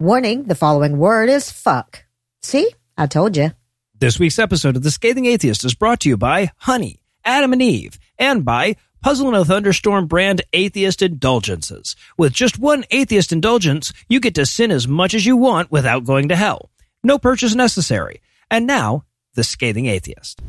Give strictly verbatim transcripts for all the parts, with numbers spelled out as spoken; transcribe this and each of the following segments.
Warning, the following word is fuck. See? I told you. This week's episode of The Scathing Atheist is brought to you by Honey, Adam and Eve, and by Puzzle in a Thunderstorm brand atheist indulgences. With just one atheist indulgence, you get to sin as much as you want without going to hell. No purchase necessary. And now, The Scathing Atheist.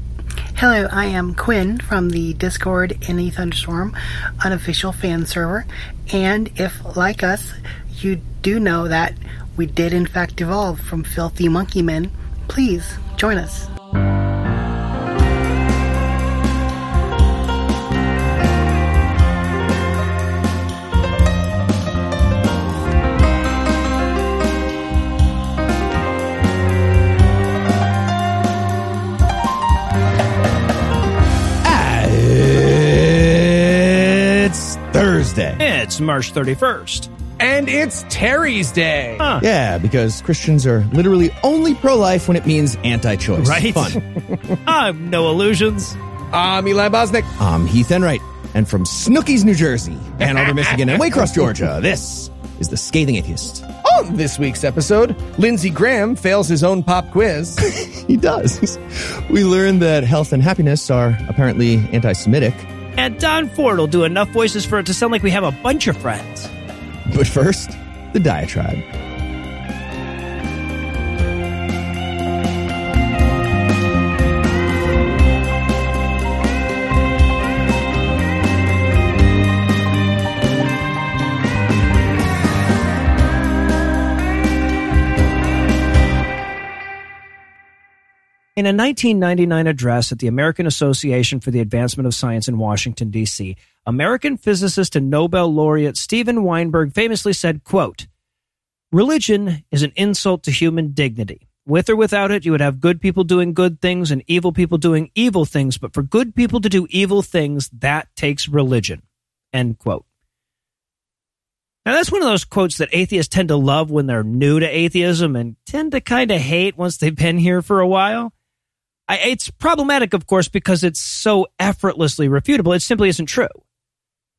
Hello, I am Quinn from the Discord in a Thunderstorm unofficial fan server. And if, like us, you do know that we did in fact evolve from filthy monkey men, please join us. Thursday. It's March thirty-first. And it's Terry's Day. Huh. Yeah, because Christians are literally only pro-life when it means anti-choice. Right? Fun. I'm no illusions. I'm Eli Bosnick. I'm Heath Enright. And from Snookies, New Jersey, Hanover, Michigan, and Waycross, Georgia, this is The Scathing Atheist. On this week's episode, Lindsey Graham fails his own pop quiz. He does. We learned that health and happiness are apparently anti-Semitic. And Don Ford will do enough voices for it to sound like we have a bunch of friends. But first, the diatribe. In a nineteen ninety-nine address at the American Association for the Advancement of Science in Washington, D C, American physicist and Nobel laureate Stephen Weinberg famously said, quote, "Religion is an insult to human dignity. With or without it, you would have good people doing good things and evil people doing evil things, but for good people to do evil things, that takes religion." End quote. Now, that's one of those quotes that atheists tend to love when they're new to atheism and tend to kind of hate once they've been here for a while. I, it's problematic, of course, because it's so effortlessly refutable. It simply isn't true,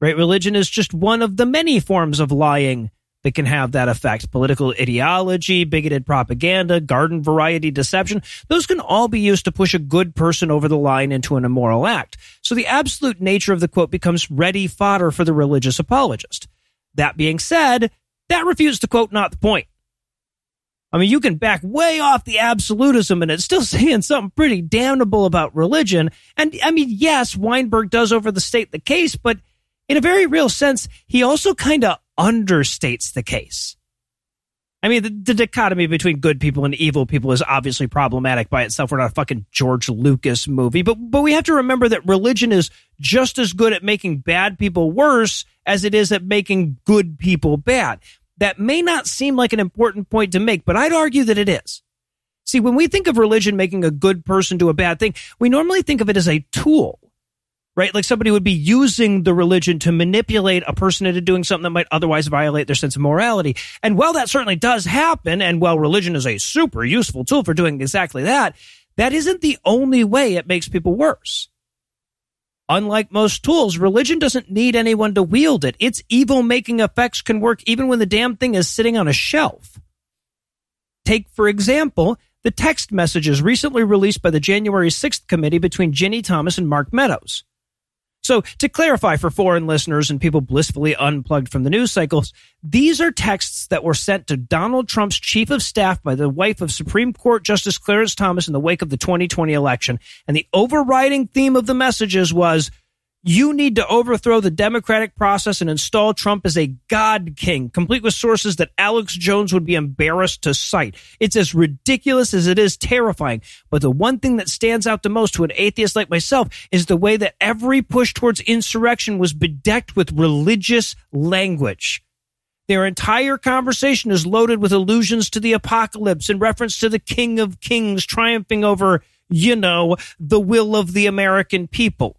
right? Religion is just one of the many forms of lying that can have that effect. Political ideology, bigoted propaganda, garden variety deception, those can all be used to push a good person over the line into an immoral act. So the absolute nature of the quote becomes ready fodder for the religious apologist. That being said, that refutes the quote, not the point. I mean, you can back way off the absolutism and it's still saying something pretty damnable about religion. And I mean, yes, Weinberg does overstate the case, but in a very real sense, he also kind of understates the case. I mean, the, the dichotomy between good people and evil people is obviously problematic by itself. We're not a fucking George Lucas movie, but but we have to remember that religion is just as good at making bad people worse as it is at making good people bad. That may not seem like an important point to make, but I'd argue that it is. See, when we think of religion making a good person do a bad thing, we normally think of it as a tool, right? Like somebody would be using the religion to manipulate a person into doing something that might otherwise violate their sense of morality. And while that certainly does happen, and while religion is a super useful tool for doing exactly that, that isn't the only way it makes people worse. Unlike most tools, religion doesn't need anyone to wield it. Its evil-making effects can work even when the damn thing is sitting on a shelf. Take, for example, the text messages recently released by the January sixth committee between Ginni Thomas and Mark Meadows. So, to clarify for foreign listeners and people blissfully unplugged from the news cycles, these are texts that were sent to Donald Trump's chief of staff by the wife of Supreme Court Justice Clarence Thomas in the wake of the twenty twenty election. And the overriding theme of the messages was, you need to overthrow the democratic process and install Trump as a God king, complete with sources that Alex Jones would be embarrassed to cite. It's as ridiculous as it is terrifying. But the one thing that stands out the most to an atheist like myself is the way that every push towards insurrection was bedecked with religious language. Their entire conversation is loaded with allusions to the apocalypse and reference to the King of Kings triumphing over, you know, the will of the American people.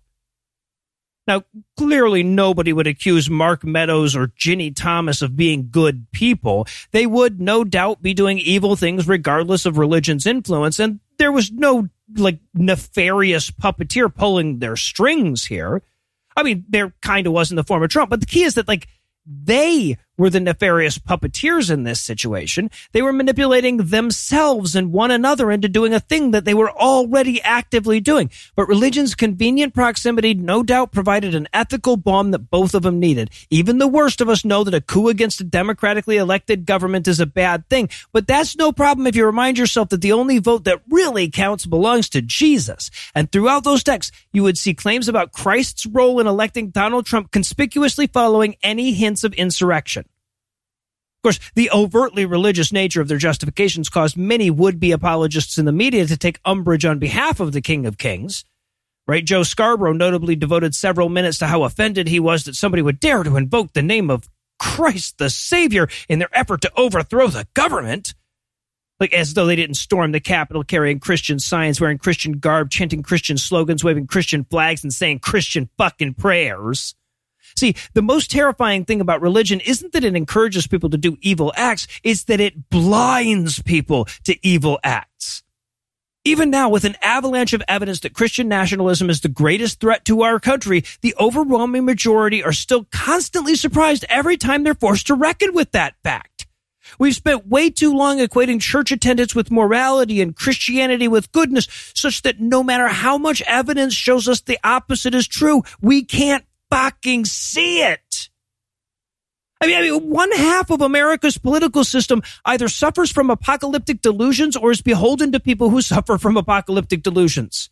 Now, clearly nobody would accuse Mark Meadows or Ginni Thomas of being good people. They would no doubt be doing evil things regardless of religion's influence, and there was no like nefarious puppeteer pulling their strings here. I mean, there kind of was in the form of Trump, but the key is that like they were the nefarious puppeteers in this situation. They were manipulating themselves and one another into doing a thing that they were already actively doing. But religion's convenient proximity no doubt provided an ethical bomb that both of them needed. Even the worst of us know that a coup against a democratically elected government is a bad thing. But that's no problem if you remind yourself that the only vote that really counts belongs to Jesus. And throughout those texts, you would see claims about Christ's role in electing Donald Trump conspicuously following any hints of insurrection. Of course, the overtly religious nature of their justifications caused many would-be apologists in the media to take umbrage on behalf of the King of Kings. Right? Joe Scarborough notably devoted several minutes to how offended he was that somebody would dare to invoke the name of Christ the Savior in their effort to overthrow the government. Like, as though they didn't storm the Capitol carrying Christian signs, wearing Christian garb, chanting Christian slogans, waving Christian flags, and saying Christian fucking prayers. See, the most terrifying thing about religion isn't that it encourages people to do evil acts, it's that it blinds people to evil acts. Even now, with an avalanche of evidence that Christian nationalism is the greatest threat to our country, the overwhelming majority are still constantly surprised every time they're forced to reckon with that fact. We've spent way too long equating church attendance with morality and Christianity with goodness, such that no matter how much evidence shows us the opposite is true, we can't fucking see it. I mean, I mean, one half of America's political system either suffers from apocalyptic delusions or is beholden to people who suffer from apocalyptic delusions.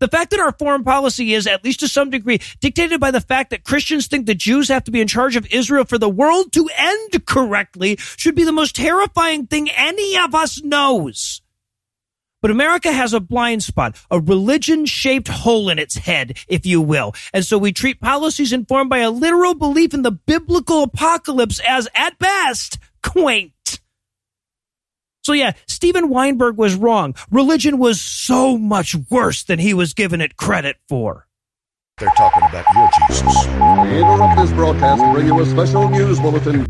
The fact that our foreign policy is, at least to some degree, dictated by the fact that Christians think the Jews have to be in charge of Israel for the world to end correctly should be the most terrifying thing any of us knows. But America has a blind spot, a religion-shaped hole in its head, if you will. And so we treat policies informed by a literal belief in the biblical apocalypse as, at best, quaint. So yeah, Stephen Weinberg was wrong. Religion was so much worse than he was given it credit for. They're talking about your Jesus. We interrupt this broadcast to bring you a special news bulletin.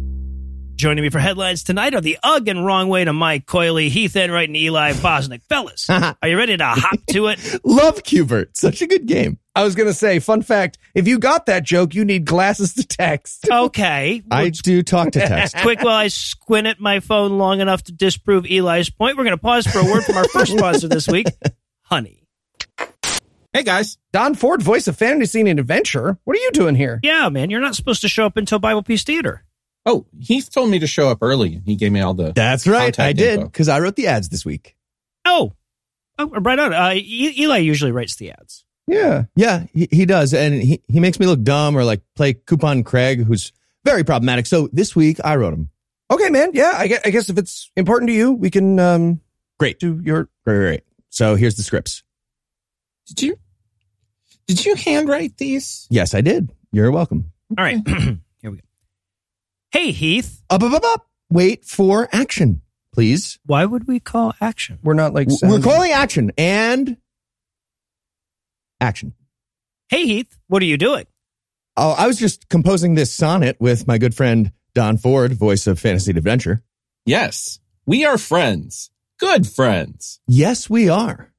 Joining me for headlines tonight are the Ugg and Wrong Way to Mike Coyley, Heath Enright, and Eli Bosnick. Fellas, are you ready to hop to it? Love Q-Vert. Such a good game. I was going to say, fun fact, if you got that joke, you need glasses to text. Okay. I Let's, do talk to text. Quick, while I squint at my phone long enough to disprove Eli's point, we're going to pause for a word from our first sponsor this week, Honey. Hey, guys. Don Ford, voice of fantasy and adventure. What are you doing here? Yeah, man. You're not supposed to show up until Bible Peace Theater. Oh, he told me to show up early, and he gave me all the. That's right, I did, because I wrote the ads this week. Oh, oh right on. Uh, e- Eli usually writes the ads. Yeah, yeah, he, he does, and he, he makes me look dumb or like play Coupon Craig, who's very problematic. So this week I wrote him. Okay, man. Yeah, I guess, I guess if it's important to you, we can. Um, great, do your great, great. So here's the scripts. Did you did you handwrite these? Yes, I did. You're welcome. All right. Hey, Heath. Up, up, up, up. Wait for action, please. Why would we call action? We're not like... Sounding. We're calling action and... Action. Hey, Heath. What are you doing? Oh, I was just composing this sonnet with my good friend, Don Ford, voice of Fantasy and Adventure. Yes, we are friends. Good friends. Yes, we are.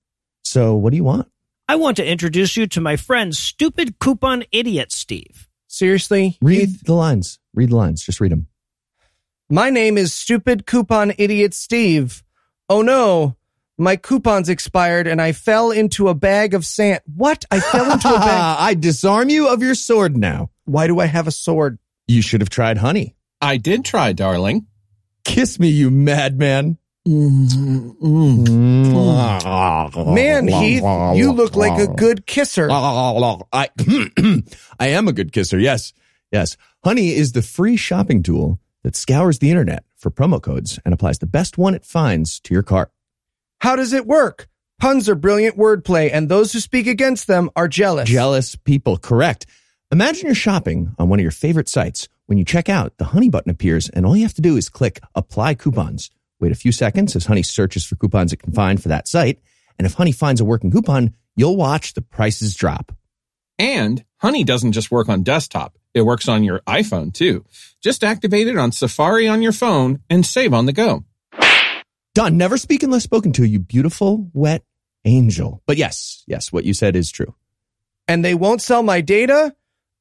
So what do you want? I want to introduce you to my friend, Stupid Coupon Idiot Steve. Seriously? Read Heath? the lines. Read the lines. Just read them. My name is Stupid Coupon Idiot Steve. Oh, no. My coupons expired and I fell into a bag of sand. What? I fell into a bag. I disarm you of your sword now. Why do I have a sword? You should have tried honey. I did try, darling. Kiss me, you madman. Man, Heath, you look like a good kisser. I, I am a good kisser, yes. Yes. Honey is the free shopping tool that scours the internet for promo codes and applies the best one it finds to your cart. How does it work? Puns are brilliant wordplay, and those who speak against them are jealous. Jealous people, correct. Imagine you're shopping on one of your favorite sites. When you check out, the Honey button appears, and all you have to do is click Apply Coupons. Wait a few seconds as Honey searches for coupons it can find for that site, and if Honey finds a working coupon, you'll watch the prices drop. And Honey doesn't just work on desktop. It works on your iPhone, too. Just activate it on Safari on your phone and save on the go. Don, never speak unless spoken to, you beautiful, wet angel. But yes, yes, what you said is true. And they won't sell my data?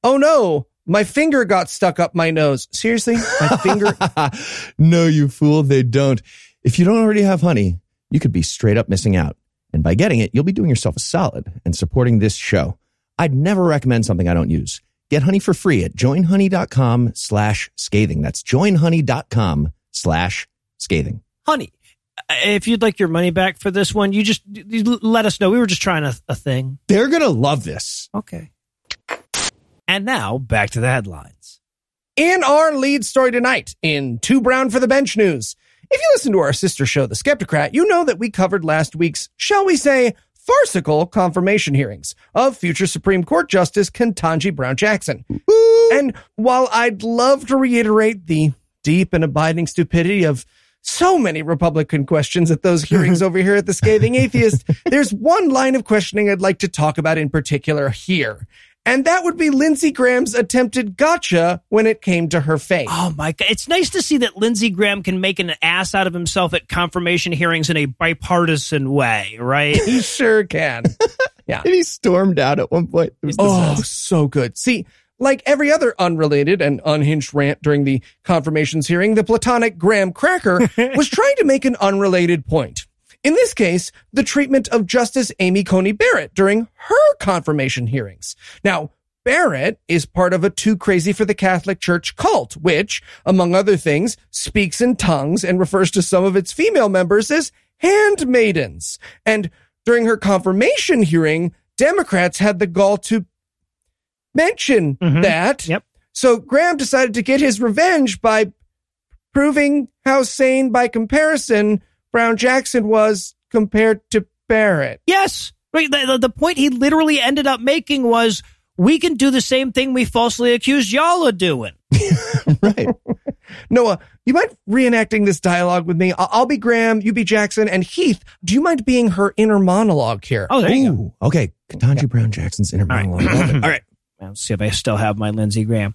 Oh, no. My finger got stuck up my nose. Seriously? My finger? No, you fool, they don't. If you don't already have honey, you could be straight up missing out. And by getting it, you'll be doing yourself a solid and supporting this show. I'd never recommend something I don't use. Get honey for free at joinhoney.com slash scathing. That's joinhoney.com slash scathing. Honey, if you'd like your money back for this one, you just you let us know. We were just trying a, a thing. They're going to love this. Okay. And now, back to the headlines. In our lead story tonight, in Too Brown for the Bench news, if you listen to our sister show, The Skepticrat, you know that we covered last week's, shall we say, farcical confirmation hearings of future Supreme Court Justice Ketanji Brown Jackson. Ooh. And while I'd love to reiterate the deep and abiding stupidity of so many Republican questions at those hearings over here at the Scathing Atheist, there's one line of questioning I'd like to talk about in particular here. And that would be Lindsey Graham's attempted gotcha when it came to her faith. Oh, my God. It's nice to see that Lindsey Graham can make an ass out of himself at confirmation hearings in a bipartisan way, right? He sure can. Yeah. And he stormed out at one point. It was oh, so good. See, like every other unrelated and unhinged rant during the confirmations hearing, the platonic Graham cracker was trying to make an unrelated point. In this case, the treatment of Justice Amy Coney Barrett during her confirmation hearings. Now, Barrett is part of a too crazy for the Catholic Church cult, which, among other things, speaks in tongues and refers to some of its female members as handmaidens. And during her confirmation hearing, Democrats had the gall to mention mm-hmm. that. Yep. So Graham decided to get his revenge by proving how sane, by comparison, Brown Jackson was compared to Barrett. Yes. Right. The, the point he literally ended up making was, we can do the same thing we falsely accused y'all of doing. Right. Noah, you mind reenacting this dialogue with me? I'll, I'll be Graham, you be Jackson, and Heath, do you mind being her inner monologue here? Oh, there you Ooh. Go. Okay. Ketanji okay. Brown Jackson's inner All monologue. Right. All right. Let's see if I still have my Lindsey Graham.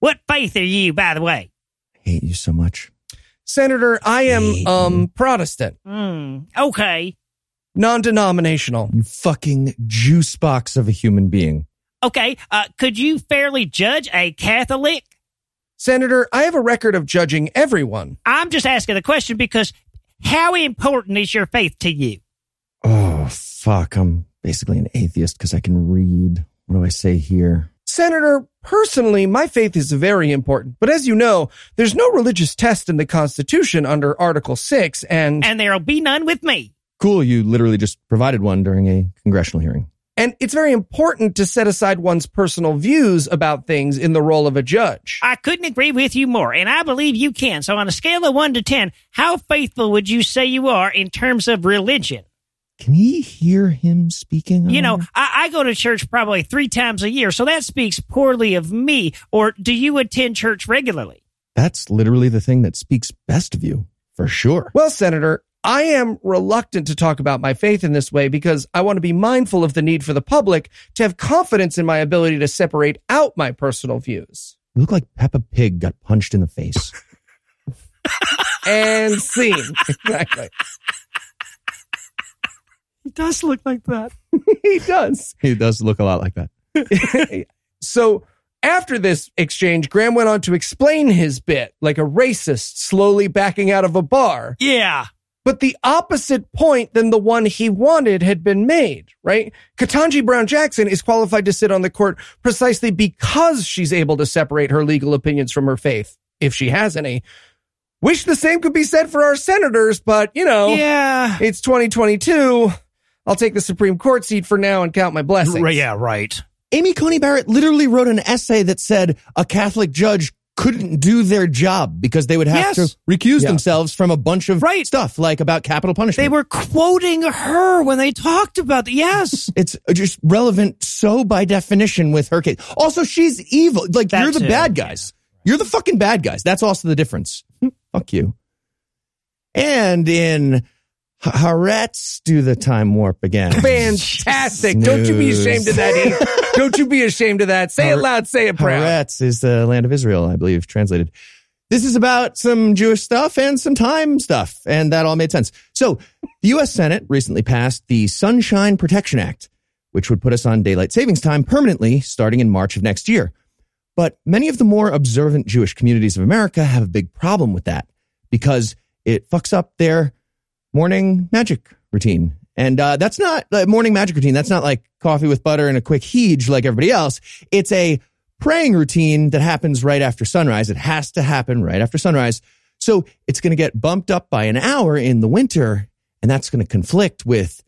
What faith are you, by the way? I hate you so much. Senator, I am um Protestant. Mm, okay. Non-denominational. You fucking juice box of a human being. Okay. Uh, could you fairly judge a Catholic? Senator, I have a record of judging everyone. I'm just asking the question because how important is your faith to you? Oh, fuck. I'm basically an atheist because I can read. What do I say here? Senator, personally, my faith is very important. But as you know, there's no religious test in the Constitution under Article six, and... And there'll be none with me. Cool, you literally just provided one during a congressional hearing. And it's very important to set aside one's personal views about things in the role of a judge. I couldn't agree with you more, and I believe you can. So on a scale of one to ten, how faithful would you say you are in terms of religion? Can he hear him speaking? You know, I, I go to church probably three times a year, so that speaks poorly of me. Or do you attend church regularly? That's literally the thing that speaks best of you, for sure. Well, Senator, I am reluctant to talk about my faith in this way because I want to be mindful of the need for the public to have confidence in my ability to separate out my personal views. You look like Peppa Pig got punched in the face. And scene. Exactly. He does look like that. He does. He does look a lot like that. So after this exchange, Graham went on to explain his bit like a racist slowly backing out of a bar. Yeah. But the opposite point than the one he wanted had been made, right? Ketanji Brown Jackson is qualified to sit on the court precisely because she's able to separate her legal opinions from her faith, if she has any. Wish the same could be said for our senators, but, you know, yeah. It's twenty twenty-two. I'll take the Supreme Court seat for now and count my blessings. Yeah, right. Amy Coney Barrett literally wrote an essay that said a Catholic judge couldn't do their job because they would have yes. to recuse yeah. themselves from a bunch of right. stuff like about capital punishment. They were quoting her when they talked about the Yes. It's just relevant. So by definition with her case. Also, she's evil. Like that you're the too. bad guys. You're the fucking bad guys. That's also the difference. Fuck you. And in... Haaretz, do the time warp again. Fantastic. Snooze. Don't you be ashamed of that, Heath. Don't you be ashamed of that. Say Har- it loud, say it proud. Haaretz is the land of Israel, I believe, translated. This is about some Jewish stuff and some time stuff, and that all made sense. So the U S Senate recently passed the Sunshine Protection Act, which would put us on daylight savings time permanently starting in March of next year. But many of the more observant Jewish communities of America have a big problem with that because it fucks up their morning magic routine. And uh, that's not the uh, morning magic routine. That's not like coffee with butter and a quick heej like everybody else. It's a praying routine that happens right after sunrise. It has to happen right after sunrise. So it's going to get bumped up by an hour in the winter, and that's going to conflict with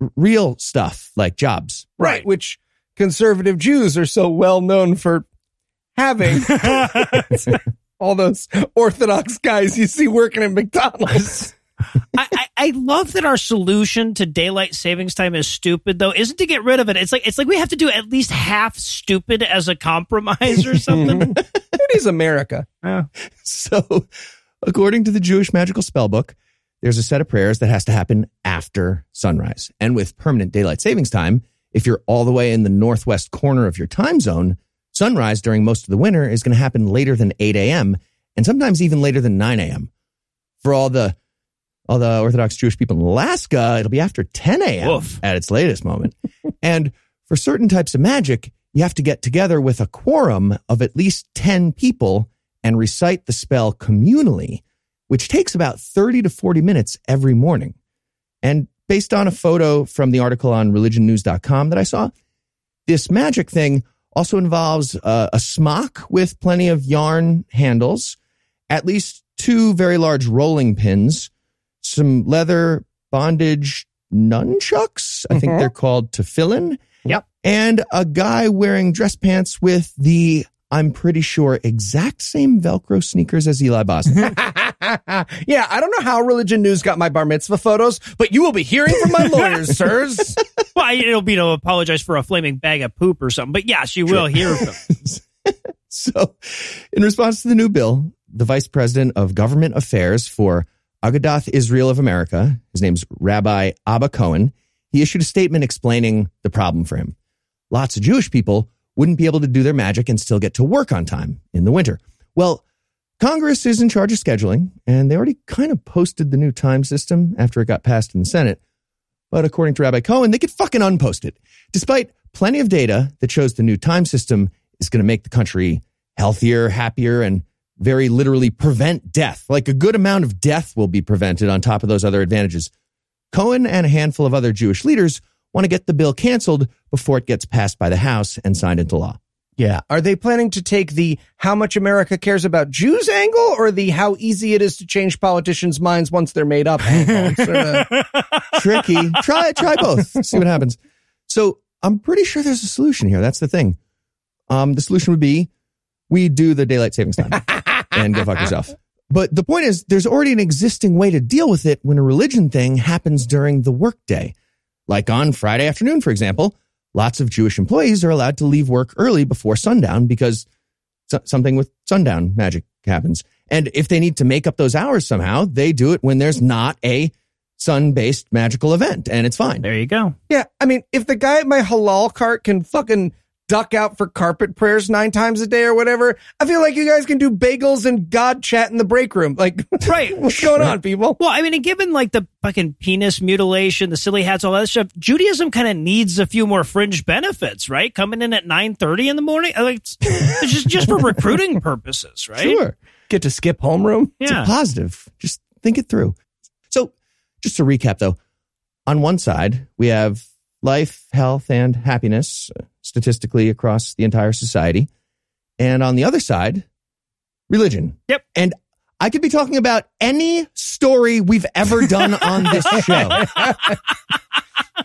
r- real stuff like jobs. Right. Which conservative Jews are so well known for having. All those Orthodox guys you see working at McDonald's. I, I, I love that our solution to daylight savings time is stupid, though, isn't to get rid of it. It's like it's like we have to do at least half stupid as a compromise or something. It is America. Yeah. So according to the Jewish magical spellbook, there's a set of prayers that has to happen after sunrise. And with permanent daylight savings time, if you're all the way in the northwest corner of your time zone, sunrise during most of the winter is going to happen later than eight a.m. and sometimes even later than nine a.m. For all the all the Orthodox Jewish people in Alaska, it'll be after ten a.m. at its latest moment. And for certain types of magic, you have to get together with a quorum of at least ten people and recite the spell communally, which takes about thirty to forty minutes every morning. And based on a photo from the article on religion news dot com that I saw, this magic thing also involves uh, a smock with plenty of yarn handles, at least two very large rolling pins, some leather bondage nunchucks, I mm-hmm. think they're called tefillin, yep. and a guy wearing dress pants with the, I'm pretty sure, exact same Velcro sneakers as Eli Bosnick. Yeah, I don't know how Religion News got my bar mitzvah photos, but you will be hearing from my lawyers, sirs. Well, it'll be to apologize for a flaming bag of poop or something, but yes, you will hear from them. So, in response to the new bill, the vice president of government affairs for Agadath Israel of America, his name's Rabbi Abba Cohen, he issued a statement explaining the problem for him. Lots of Jewish people wouldn't be able to do their magic and still get to work on time in the winter. Well, Congress is in charge of scheduling, and they already kind of posted the new time system after it got passed in the Senate. But according to Rabbi Cohen, they could fucking unpost it, despite plenty of data that shows the new time system is going to make the country healthier, happier, and very literally prevent death. Like a good amount of death will be prevented on top of those other advantages. Cohen and a handful of other Jewish leaders want to get the bill canceled before it gets passed by the House and signed into law. Yeah. Are they planning to take the how much America cares about Jews angle or the how easy it is to change politicians' minds once they're made up angle? It's sort of tricky. Try try both. See what happens. So I'm pretty sure there's a solution here. That's the thing. Um, the solution would be we do the daylight savings time and go fuck yourself. But the point is there's already an existing way to deal with it when a religion thing happens during the workday. Like on Friday afternoon, for example, lots of Jewish employees are allowed to leave work early before sundown because something with sundown magic happens. And if they need to make up those hours somehow, they do it when there's not a sun-based magical event, and it's fine. There you go. Yeah, I mean, if the guy at my halal cart can fucking duck out for carpet prayers nine times a day or whatever, I feel like you guys can do bagels and God chat in the break room. Like, right. What's going on, people? Well, I mean, given like the fucking penis mutilation, the silly hats, all that stuff, Judaism kind of needs a few more fringe benefits, right? Coming in at nine thirty in the morning, like it's just, just for recruiting purposes, right? Sure. Get to skip homeroom. Yeah. It's a positive. Just think it through. So just to recap, though, on one side, we have life, health, and happiness statistically across the entire society. And on the other side, religion. Yep. And I could be talking about any story we've ever done on this show. If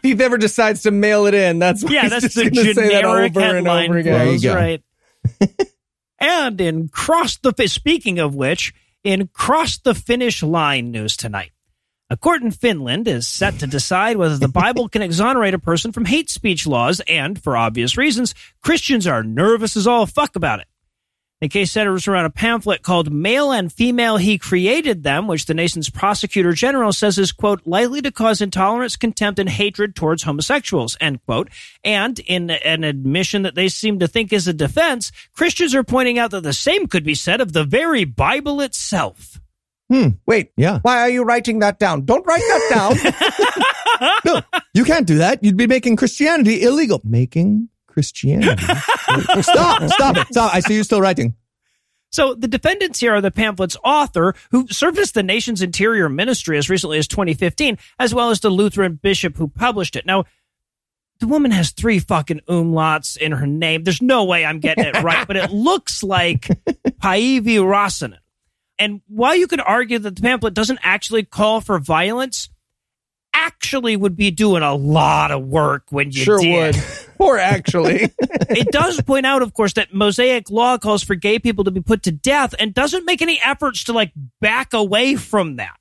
he ever decides to mail it in, that's yeah, that's the generic say that over headline. And over again. There you go. Right. And in cross the speaking of which, in cross the finish line news tonight, a court in Finland is set to decide whether the Bible can exonerate a person from hate speech laws, and, for obvious reasons, Christians are nervous as all fuck about it. The case centers around a pamphlet called Male and Female He Created Them, which the nation's prosecutor general says is, quote, likely to cause intolerance, contempt, and hatred towards homosexuals, end quote. And in an admission that they seem to think is a defense, Christians are pointing out that the same could be said of the very Bible itself. Hmm. Wait, yeah. Why are you writing that down? Don't write that down. No, you can't do that. You'd be making Christianity illegal. Making Christianity. Stop, stop it. Stop. I see you're still writing. So the defendants here are the pamphlet's author, who serviced the nation's interior ministry as recently as twenty fifteen, as well as the Lutheran bishop who published it. Now, the woman has three fucking umlauts in her name. There's no way I'm getting it right, but it looks like Paivi Rasanen. And while you could argue that the pamphlet doesn't actually call for violence, actually would be doing a lot of work when you sure did. Would. Or actually. It does point out, of course, that Mosaic law calls for gay people to be put to death and doesn't make any efforts to, like, back away from that.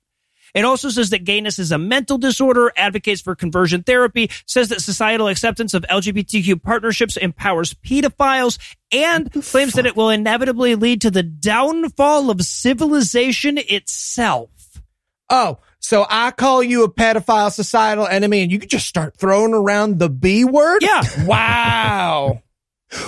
It also says that gayness is a mental disorder, advocates for conversion therapy, says that societal acceptance of L G B T Q partnerships empowers pedophiles, and claims that it will inevitably lead to the downfall of civilization itself. Oh, so I call you a pedophile societal enemy and you can just start throwing around the B word? Yeah. Wow.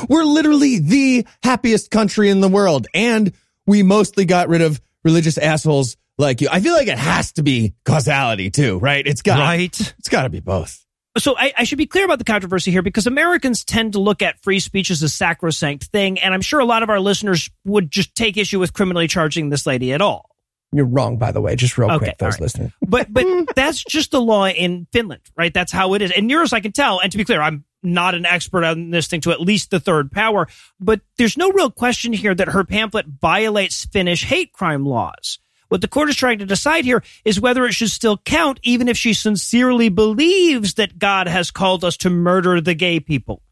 We're literally the happiest country in the world. And we mostly got rid of religious assholes like you. I feel like it has to be causality too, right? It's got, right. It's got to be both. So I, I should be clear about the controversy here, because Americans tend to look at free speech as a sacrosanct thing. And I'm sure a lot of our listeners would just take issue with criminally charging this lady at all. You're wrong, by the way, just real okay, quick, those right. listening. But but that's just the law in Finland, right? That's how it is. And near as I can tell, and to be clear, I'm not an expert on this thing to at least the third power, but there's no real question here that her pamphlet violates Finnish hate crime laws. What the court is trying to decide here is whether it should still count, even if she sincerely believes that God has called us to murder the gay people.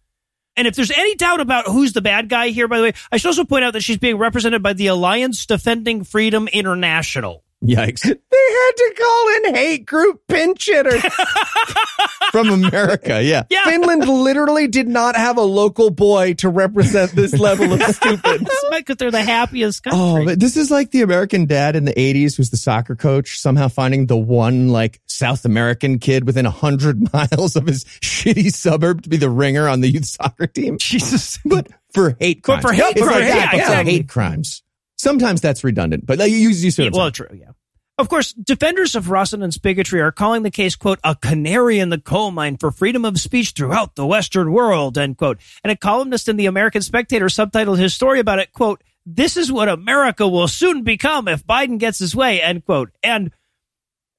And if there's any doubt about who's the bad guy here, by the way, I should also point out that she's being represented by the Alliance Defending Freedom International. Yikes. They had to call in hate group pinch hitter from America. Yeah. yeah. Finland literally did not have a local boy to represent this level of stupid. Because they're the happiest country. Oh, but this is like the American dad in the eighties who's the soccer coach somehow finding the one like South American kid within a hundred miles of his shitty suburb to be the ringer on the youth soccer team. Jesus. But for hate crimes. But for hate, it's for, like yeah, that, yeah, but for exactly. hate crimes. Sometimes that's redundant, but you use you sort of. Well, true, yeah. Of course, defenders of Rasanen's bigotry are calling the case, quote, a canary in the coal mine for freedom of speech throughout the Western world, end quote. And a columnist in the American Spectator subtitled his story about it, quote, this is what America will soon become if Biden gets his way, end quote. And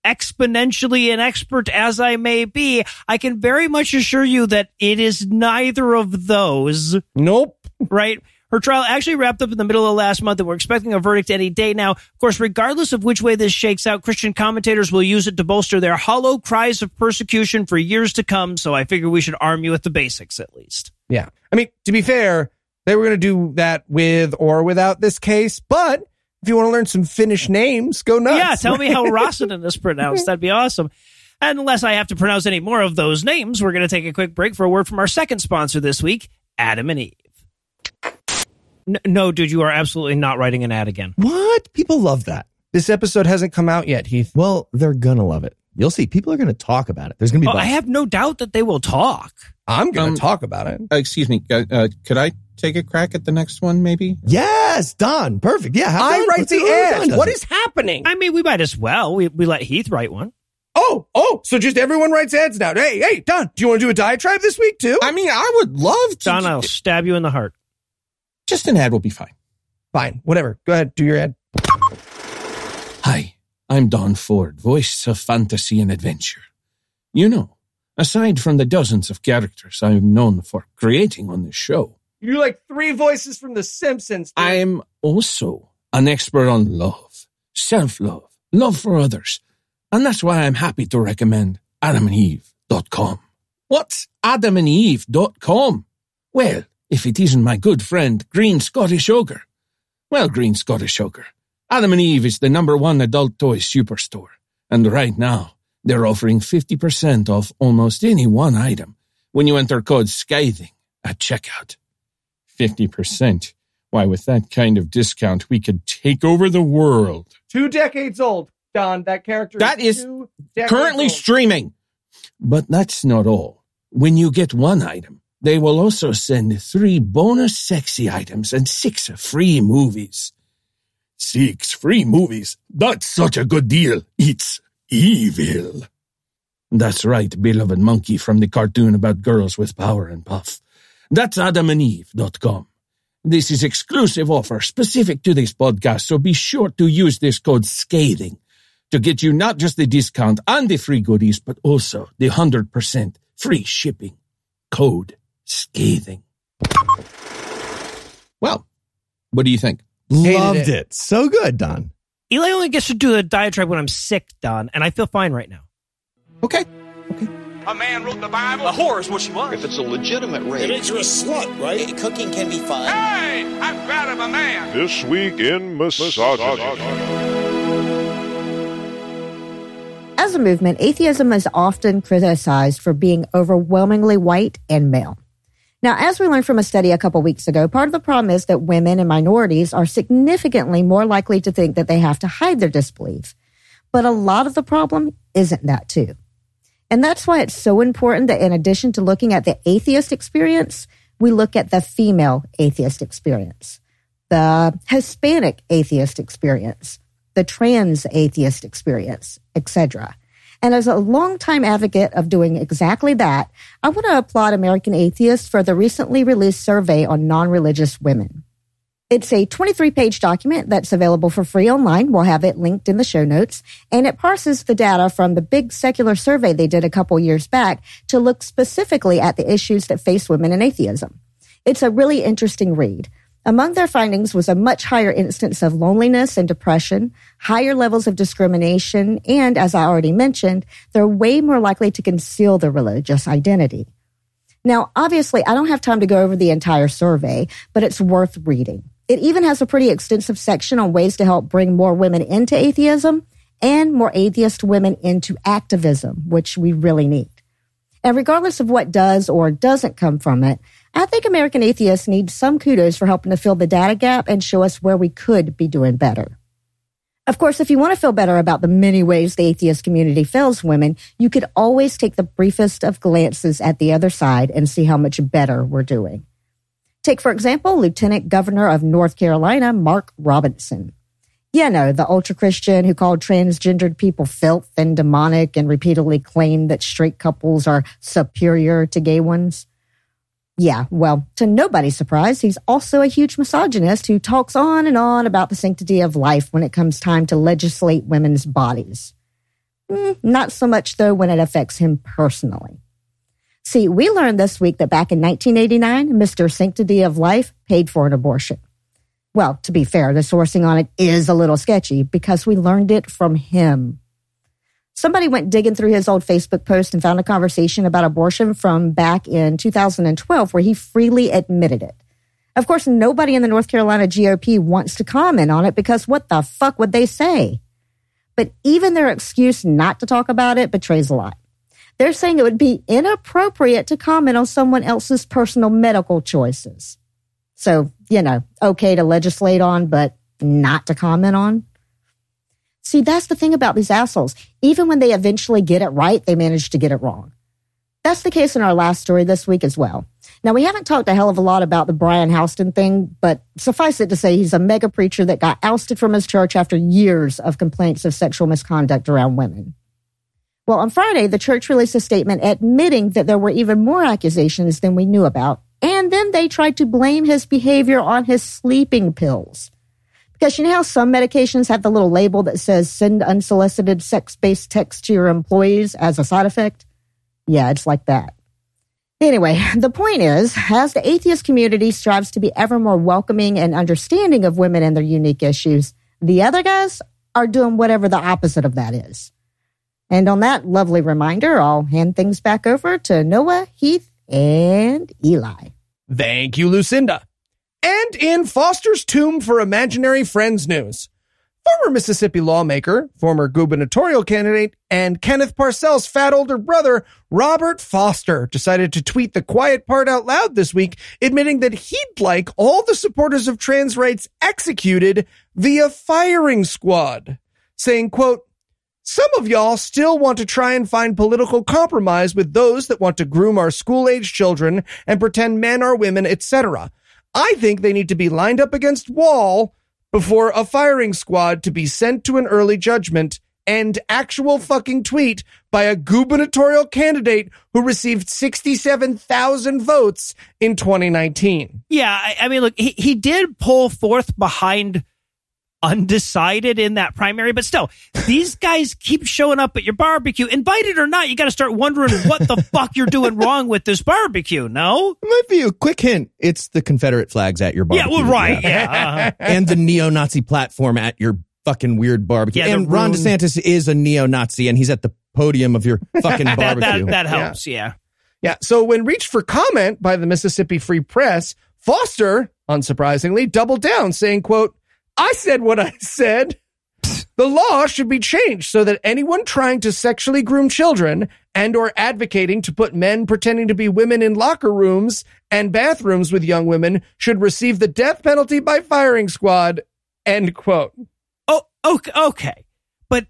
exponentially inexpert as I may be, I can very much assure you that it is neither of those. Nope. Right? Her trial actually wrapped up in the middle of last month, and we're expecting a verdict any day now. Of course, regardless of which way this shakes out, Christian commentators will use it to bolster their hollow cries of persecution for years to come, so I figure we should arm you with the basics at least. Yeah. I mean, to be fair, they were going to do that with or without this case, but if you want to learn some Finnish names, go nuts. Yeah, tell me how Rasanen is pronounced. That'd be awesome. And unless I have to pronounce any more of those names, we're going to take a quick break for a word from our second sponsor this week, Adam and Eve. No, dude, you are absolutely not writing an ad again. What? People love that. This episode hasn't come out yet, Heath. Well, they're going to love it. You'll see. People are going to talk about it. There's going to be oh, I have no doubt that they will talk. I'm going to um, talk about it. Uh, excuse me. Uh, uh, could I take a crack at the next one, maybe? Yes, done. Perfect. Yeah. I done. Write the ad. What is happening? I mean, we might as well. We, we let Heath write one. Oh, oh, so just everyone writes ads now. Hey, hey, Don, do you want to do a diatribe this week, too? I mean, I would love to. Don, I'll stab you in the heart. Just an ad will be fine. Fine. Whatever. Go ahead. Do your ad. Hi, I'm Don Ford, voice of fantasy and adventure. You know, aside from the dozens of characters I'm known for creating on this show. You're like three voices from The Simpsons. Dude. I'm also an expert on love, self-love, love for others. And that's why I'm happy to recommend adam and eve dot com. What's adam and eve dot com? Well, if it isn't my good friend, Green Scottish Ogre. Well, Green Scottish Ogre, Adam and Eve is the number one adult toy superstore. And right now, they're offering fifty percent off almost any one item when you enter code SCATHING at checkout. fifty percent? Why, with that kind of discount, we could take over the world. Two decades old, Don. That character that is, is currently old. Streaming. But that's not all. When you get one item, they will also send three bonus sexy items and six free movies. Six free movies? That's such a good deal. It's evil. That's right, beloved monkey from the cartoon about girls with power and puff. That's adam and eve dot com. This is exclusive offer specific to this podcast, so be sure to use this code SCATHING to get you not just the discount and the free goodies, but also the one hundred percent free shipping. Code SCATHING. Well, what do you think? Loved it. it. So good, Don. Eli only gets to do a diatribe when I'm sick, Don, and I feel fine right now. Okay. Okay. A man wrote the Bible. A whore is what she was. If it's a legitimate rape, it makes her a slut, right? It, cooking can be fun. Hey, I'm proud of a man. This Week in Misogyny. As a movement, atheism is often criticized for being overwhelmingly white and male. Now, as we learned from a study a couple weeks ago, part of the problem is that women and minorities are significantly more likely to think that they have to hide their disbelief. But a lot of the problem isn't that, too. And that's why it's so important that in addition to looking at the atheist experience, we look at the female atheist experience, the Hispanic atheist experience, the trans atheist experience, et cetera. And as a longtime advocate of doing exactly that, I want to applaud American Atheist for the recently released survey on non-religious women. It's a twenty-three page document that's available for free online. We'll have it linked in the show notes. And it parses the data from the big secular survey they did a couple years back to look specifically at the issues that face women in atheism. It's a really interesting read. Among their findings was a much higher instance of loneliness and depression, higher levels of discrimination, and, as I already mentioned, they're way more likely to conceal their religious identity. Now, obviously, I don't have time to go over the entire survey, but it's worth reading. It even has a pretty extensive section on ways to help bring more women into atheism and more atheist women into activism, which we really need. And regardless of what does or doesn't come from it, I think American Atheists need some kudos for helping to fill the data gap and show us where we could be doing better. Of course, if you want to feel better about the many ways the atheist community fails women, you could always take the briefest of glances at the other side and see how much better we're doing. Take, for example, Lieutenant Governor of North Carolina, Mark Robinson. You know, the ultra-Christian who called transgendered people filth and demonic and repeatedly claimed that straight couples are superior to gay ones. Yeah, well, to nobody's surprise, he's also a huge misogynist who talks on and on about the sanctity of life when it comes time to legislate women's bodies. Mm, not so much, though, when it affects him personally. See, we learned this week that back in nineteen eighty-nine, Mister Sanctity of Life paid for an abortion. Well, to be fair, the sourcing on it is a little sketchy because we learned it from him. Somebody went digging through his old Facebook post and found a conversation about abortion from back in two thousand twelve where he freely admitted it. Of course, nobody in the North Carolina G O P wants to comment on it because what the fuck would they say? But even their excuse not to talk about it betrays a lot. They're saying it would be inappropriate to comment on someone else's personal medical choices. So, you know, okay to legislate on, but not to comment on. See, that's the thing about these assholes. Even when they eventually get it right, they manage to get it wrong. That's the case in our last story this week as well. Now, we haven't talked a hell of a lot about the Brian Houston thing, but suffice it to say he's a mega preacher that got ousted from his church after years of complaints of sexual misconduct around women. Well, on Friday, the church released a statement admitting that there were even more accusations than we knew about, and then they tried to blame his behavior on his sleeping pills. Because you know how some medications have the little label that says send unsolicited sex-based texts to your employees as a side effect? Yeah, it's like that. Anyway, the point is, as the atheist community strives to be ever more welcoming and understanding of women and their unique issues, the other guys are doing whatever the opposite of that is. And on that lovely reminder, I'll hand things back over to Noah, Heath, and Eli. Thank you, Lucinda. And in Foster's Tomb for Imaginary Friends news, former Mississippi lawmaker, former gubernatorial candidate, and Kenneth Parcell's fat older brother, Robert Foster, decided to tweet the quiet part out loud this week, admitting that he'd like all the supporters of trans rights executed via firing squad, saying, quote, "Some of y'all still want to try and find political compromise with those that want to groom our school-age children and pretend men are women, et cetera. I think they need to be lined up against wall before a firing squad to be sent to an early judgment and actual fucking tweet by a gubernatorial candidate who received sixty-seven thousand votes in twenty nineteen. Yeah, I, I mean, look, he, he did pull fourth behind undecided in that primary, but still, these guys keep showing up at your barbecue. Invited or not, you got to start wondering what the fuck you're doing wrong with this barbecue, no? It might be a quick hint. It's the Confederate flags at your barbecue. Yeah, well, right, yeah. And the neo-Nazi platform at your fucking weird barbecue. Yeah, and Ron ruined. DeSantis is a neo-Nazi, and he's at the podium of your fucking barbecue. that, that, that helps, yeah. yeah. Yeah, so when reached for comment by the Mississippi Free Press, Foster, unsurprisingly, doubled down, saying, quote, I said what I said. The law should be changed so that anyone trying to sexually groom children and or advocating to put men pretending to be women in locker rooms and bathrooms with young women should receive the death penalty by firing squad, end quote. Oh, okay. okay. But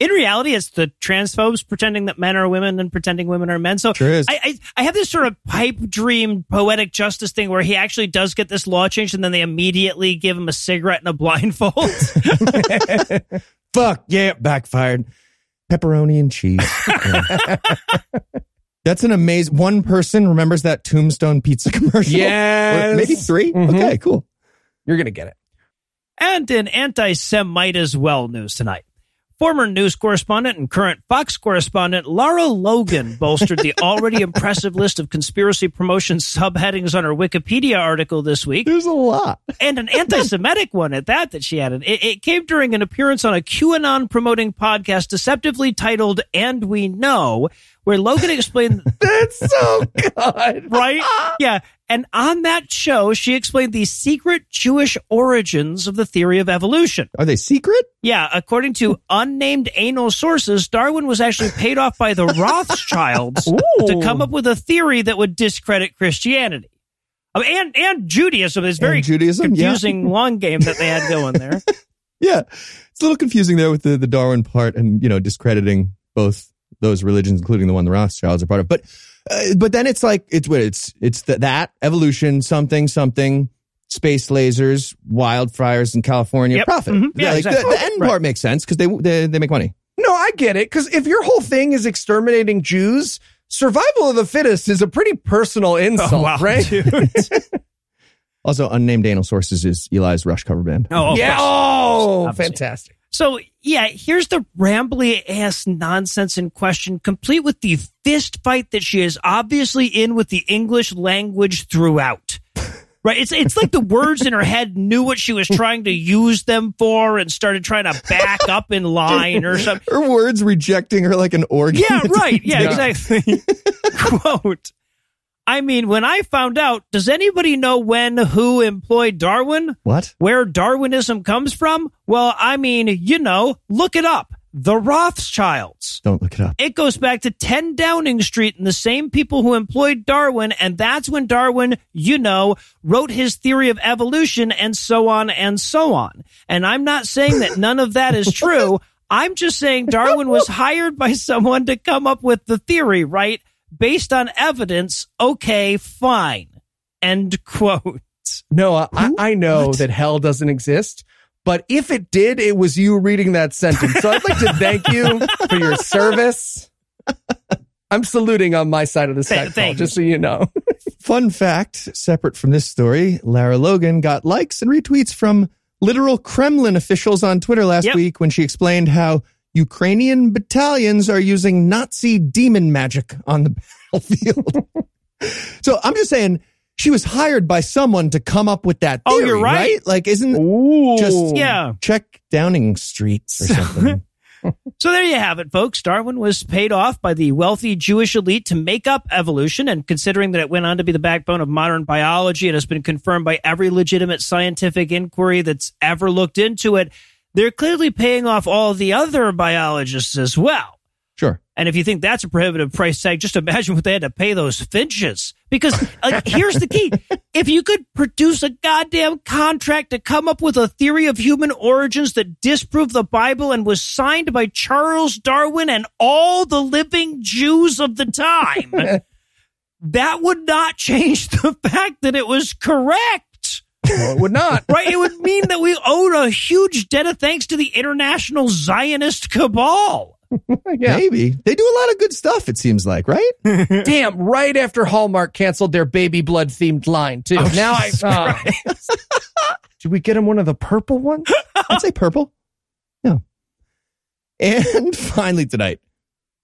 in reality, it's the transphobes pretending that men are women and pretending women are men. So sure is. I, I, I have this sort of pipe dream poetic justice thing where he actually does get this law changed and then they immediately give him a cigarette and a blindfold. Fuck, yeah, backfired. Pepperoni and cheese. That's an amazing... One person remembers that Tombstone pizza commercial? Yeah. Maybe three? Mm-hmm. Okay, cool. You're going to get it. And in anti-Semite as well news tonight. Former news correspondent and current Fox correspondent Lara Logan bolstered the already impressive list of conspiracy promotion subheadings on her Wikipedia article this week. There's a lot. And an anti-Semitic one at that that she added. It, it came during an appearance on a QAnon-promoting podcast deceptively titled And We Know, where Logan explained... That's so good! Right? Yeah. And on that show, she explained the secret Jewish origins of the theory of evolution. Are they secret? Yeah. According to unnamed anal sources, Darwin was actually paid off by the Rothschilds to come up with a theory that would discredit Christianity. I mean, and, and Judaism. It's very Judaism, confusing yeah. long game that they had going there. Yeah. It's a little confusing there with the, the Darwin part and, you know, discrediting both those religions, including the one the Rothschilds are part of. But uh, but then it's like, it's it's it's the, that, evolution, something, something, space lasers, wildfires in California, yep. profit. Mm-hmm. Yeah, like, exactly. The, the end right. part makes sense because they, they they make money. No, I get it. Because if your whole thing is exterminating Jews, survival of the fittest is a pretty personal insult, oh, wow, right? Also, unnamed anal sources is Eli's Rush cover band. Oh, yeah. Oh, fantastic. So, yeah, here's the rambly-ass nonsense in question, complete with the fist fight that she is obviously in with the English language throughout. Right? It's it's like the words in her head knew what she was trying to use them for and started trying to back up in line or something. Her words rejecting her like an organ. Yeah, right. Yeah, yeah. Exactly. Quote, I mean, when I found out, does anybody know when, who employed Darwin? What? Where Darwinism comes from? Well, I mean, you know, look it up. The Rothschilds. Don't look it up. It goes back to ten Downing Street and the same people who employed Darwin. And that's when Darwin, you know, wrote his theory of evolution and so on and so on. And I'm not saying that none of that is true. I'm just saying Darwin was hired by someone to come up with the theory, right? Based on evidence, okay, fine. End quote. Noah, I, I know what? that hell doesn't exist, but if it did, it was you reading that sentence. So I'd like to thank you for your service. I'm saluting on my side of the Th- side, just so you know. Fun fact, separate from this story, Lara Logan got likes and retweets from literal Kremlin officials on Twitter last yep. week when she explained how Ukrainian battalions are using Nazi demon magic on the battlefield. So I'm just saying she was hired by someone to come up with that theory, oh, you're right. right? Like, isn't Ooh, just yeah. check Downing Street or something? So there you have it, folks. Darwin was paid off by the wealthy Jewish elite to make up evolution, and considering that it went on to be the backbone of modern biology and has been confirmed by every legitimate scientific inquiry that's ever looked into it, they're clearly paying off all the other biologists as well. Sure. And if you think that's a prohibitive price tag, just imagine what they had to pay those finches. Because like, here's the key. If you could produce a goddamn contract to come up with a theory of human origins that disproved the Bible and was signed by Charles Darwin and all the living Jews of the time, that would not change the fact that it was correct. No, it would not. Right? It would mean that we owed a huge debt of thanks to the international Zionist cabal. Yeah. Maybe. They do a lot of good stuff, it seems like, right? Damn, right after Hallmark canceled their baby blood-themed line, too. Oh, now I... Uh, did we get him one of the purple ones? I'd say purple. No. And finally tonight,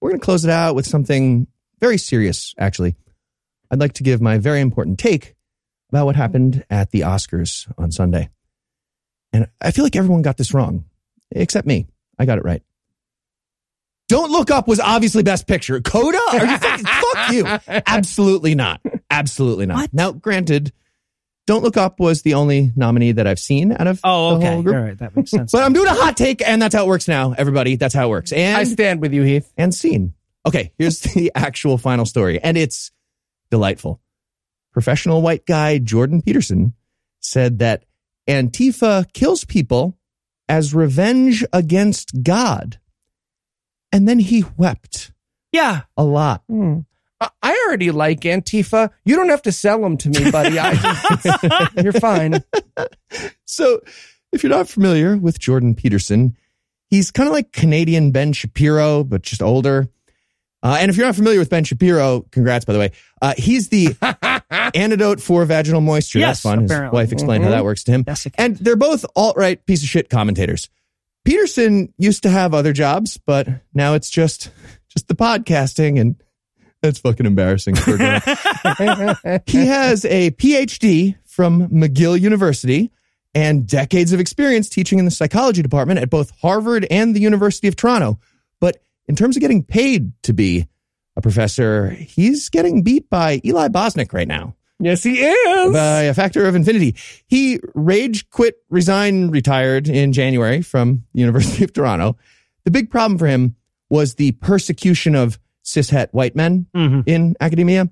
we're going to close it out with something very serious, actually. I'd like to give my very important take about what happened at the Oscars on Sunday. And I feel like everyone got this wrong, except me. I got it right. Don't Look Up was obviously Best Picture. Coda? Are you fucking, fuck you. Absolutely not. Absolutely not. What? Now, granted, Don't Look Up was the only nominee that I've seen out of oh, okay. the whole group. All right, that makes sense. But I'm doing a hot take, and that's how it works now, everybody. That's how it works. And I stand with you, Heath. And scene. Okay, here's the actual final story, and it's delightful. Professional white guy Jordan Peterson said that Antifa kills people as revenge against God. And then he wept. Yeah. A lot. Mm. I already like Antifa. You don't have to sell them to me, buddy. I just, you're fine. So if you're not familiar with Jordan Peterson, he's kind of like Canadian Ben Shapiro, but just older. Uh, and if you're not familiar with Ben Shapiro, congrats, by the way. Uh, he's the antidote for vaginal moisture. Yes, that's fun. Apparently. His wife explained mm-hmm. how that works to him. And they're both alt-right piece of shit commentators. Peterson used to have other jobs, but now it's just just the podcasting, and that's fucking embarrassing. For he has a P H D from McGill University and decades of experience teaching in the psychology department at both Harvard and the University of Toronto. But in terms of getting paid to be a professor, he's getting beat by Eli Bosnick right now. Yes, he is. By a factor of infinity. He rage quit, resigned, retired in January from the University of Toronto. The big problem for him was the persecution of cishet white men mm-hmm. in academia.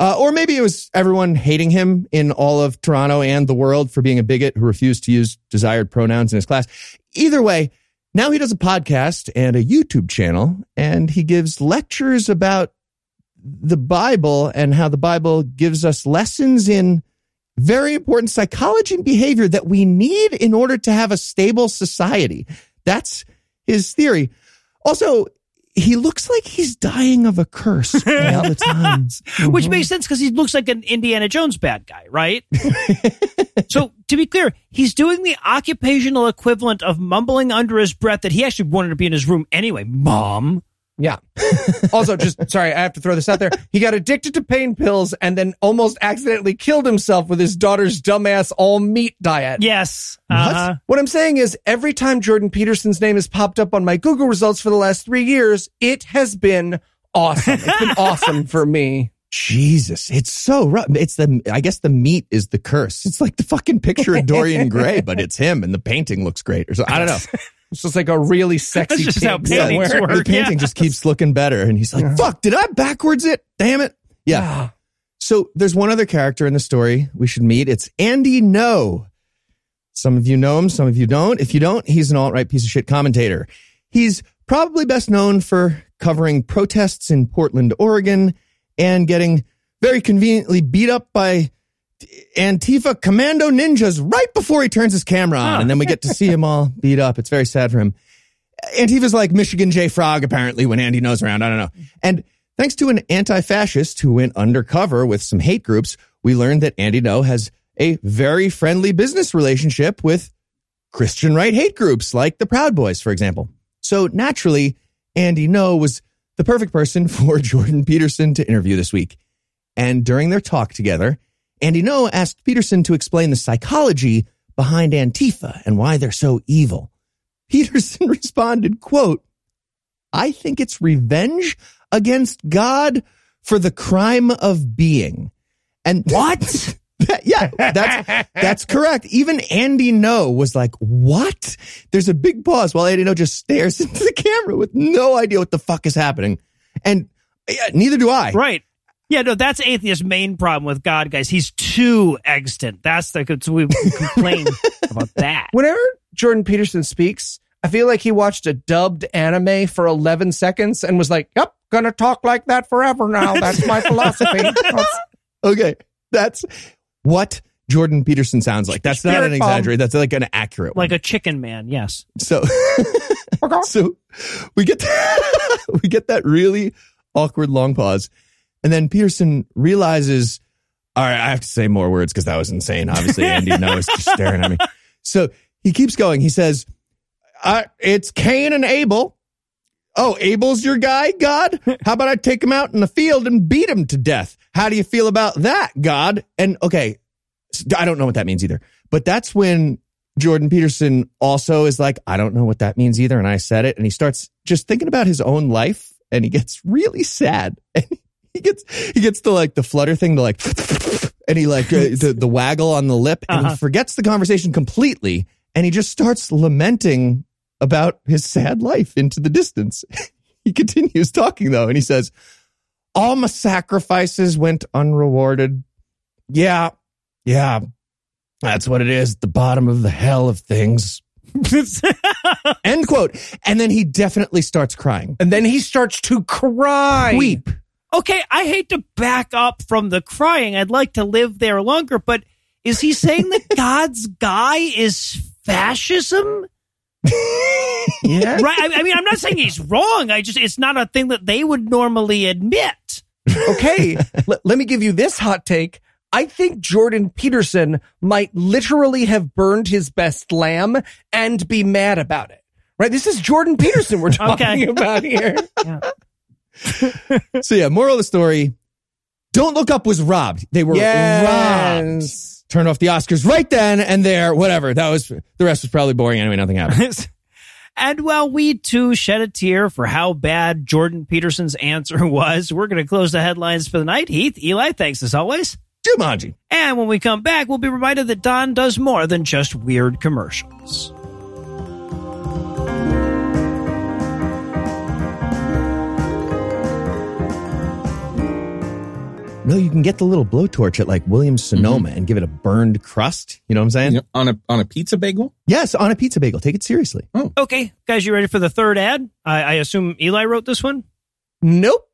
Uh, or maybe it was everyone hating him in all of Toronto and the world for being a bigot who refused to use desired pronouns in his class. Either way, now he does a podcast and a YouTube channel, and he gives lectures about the Bible and how the Bible gives us lessons in very important psychology and behavior that we need in order to have a stable society. That's his theory. Also, he looks like he's dying of a curse all the time. Mm-hmm. Which makes sense because he looks like an Indiana Jones bad guy, right? So, to be clear, he's doing the occupational equivalent of mumbling under his breath that he actually wanted to be in his room anyway, Mom. Yeah. Also, just, sorry, I have to throw this out there. He got addicted to pain pills and then almost accidentally killed himself with his daughter's dumbass all-meat diet. Yes. Uh-huh. What? What I'm saying is every time Jordan Peterson's name has popped up on my Google results for the last three years, it has been awesome. It's been awesome for me. Jesus, it's so rough. It's the, I guess the meat is the curse. It's like the fucking picture of Dorian Gray, but it's him and the painting looks great. Or so, I don't know. It's just like a really sexy just paint. How yeah, work. The painting yeah. just keeps looking better. And he's like, yeah. fuck, did I backwards it? Damn it. Yeah. yeah. So there's one other character in the story we should meet. It's Andy Ngo. Some of you know him. Some of you don't. If you don't, he's an alt-right piece of shit commentator. He's probably best known for covering protests in Portland, Oregon, and getting very conveniently beat up by Antifa commando ninjas right before he turns his camera on, huh. and then we get to see him all beat up. It's very sad for him. Antifa's like Michigan J. Frog, apparently, when Andy Ngo's around. I don't know. And thanks to an anti-fascist who went undercover with some hate groups, we learned that Andy Ngo has a very friendly business relationship with Christian right hate groups like the Proud Boys, for example. So naturally, Andy Ngo was the perfect person for Jordan Peterson to interview this week. And during their talk together, Andy Ngo asked Peterson to explain the psychology behind Antifa and why they're so evil. Peterson responded, quote, I think it's revenge against God for the crime of being. And what? that, yeah, that's that's correct. Even Andy Ngo was like, what? There's a big pause while Andy Ngo just stares into the camera with no idea what the fuck is happening. And yeah, neither do I. Right. Yeah, no, that's atheist main problem with God, guys. He's too extant. That's the so we complain about that. Whenever Jordan Peterson speaks, I feel like he watched a dubbed anime for eleven seconds and was like, "Yep, gonna talk like that forever now. That's my philosophy." Okay, that's what Jordan Peterson sounds like. That's Spirit not an exaggeration. That's like an accurate one. Like a chicken man, yes. So, so we get that, we get that really awkward long pause. And then Peterson realizes, all right, I have to say more words because that was insane. Obviously, Andy Ngo is just staring at me. So he keeps going. He says, I, it's Cain and Abel. Oh, Abel's your guy, God? How about I take him out in the field and beat him to death? How do you feel about that, God? And okay, I don't know what that means either. But that's when Jordan Peterson also is like, I don't know what that means either. And I said it. And he starts just thinking about his own life. And he gets really sad. And he gets he gets the like the flutter thing, the like, and he like uh, the, the waggle on the lip. And uh-huh. he forgets the conversation completely. And he just starts lamenting about his sad life into the distance. He continues talking, though, and he says, all my sacrifices went unrewarded. Yeah, yeah, that's what it is. The bottom of the hell of things. End quote. And then he definitely starts crying. And then he starts to cry. Weep. Okay, I hate to back up from the crying. I'd like to live there longer, but is he saying that God's guy is fascism? Yeah. Right. I, I mean, I'm not saying he's wrong. I just, it's not a thing that they would normally admit. Okay. L- let me give you this hot take. I think Jordan Peterson might literally have burned his best lamb and be mad about it. Right. This is Jordan Peterson we're talking okay. about here. Yeah. So yeah, moral of the story. Don't Look Up was robbed. They were yes. robbed. Turn off the Oscars right then and there, whatever. That was, the rest was probably boring anyway, nothing happened. And while we too shed a tear for how bad Jordan Peterson's answer was, we're going to close the headlines for the night. Heath, Eli, thanks as always. Jumanji. And when we come back, we'll be reminded that Don does more than just weird commercials. No, you can get the little blowtorch at like Williams-Sonoma mm-hmm. and give it a burned crust. You know what I'm saying? You know, on a on a pizza bagel? Yes, on a pizza bagel. Take it seriously. Oh. Okay, guys, you ready for the third ad? I, I assume Eli wrote this one? Nope.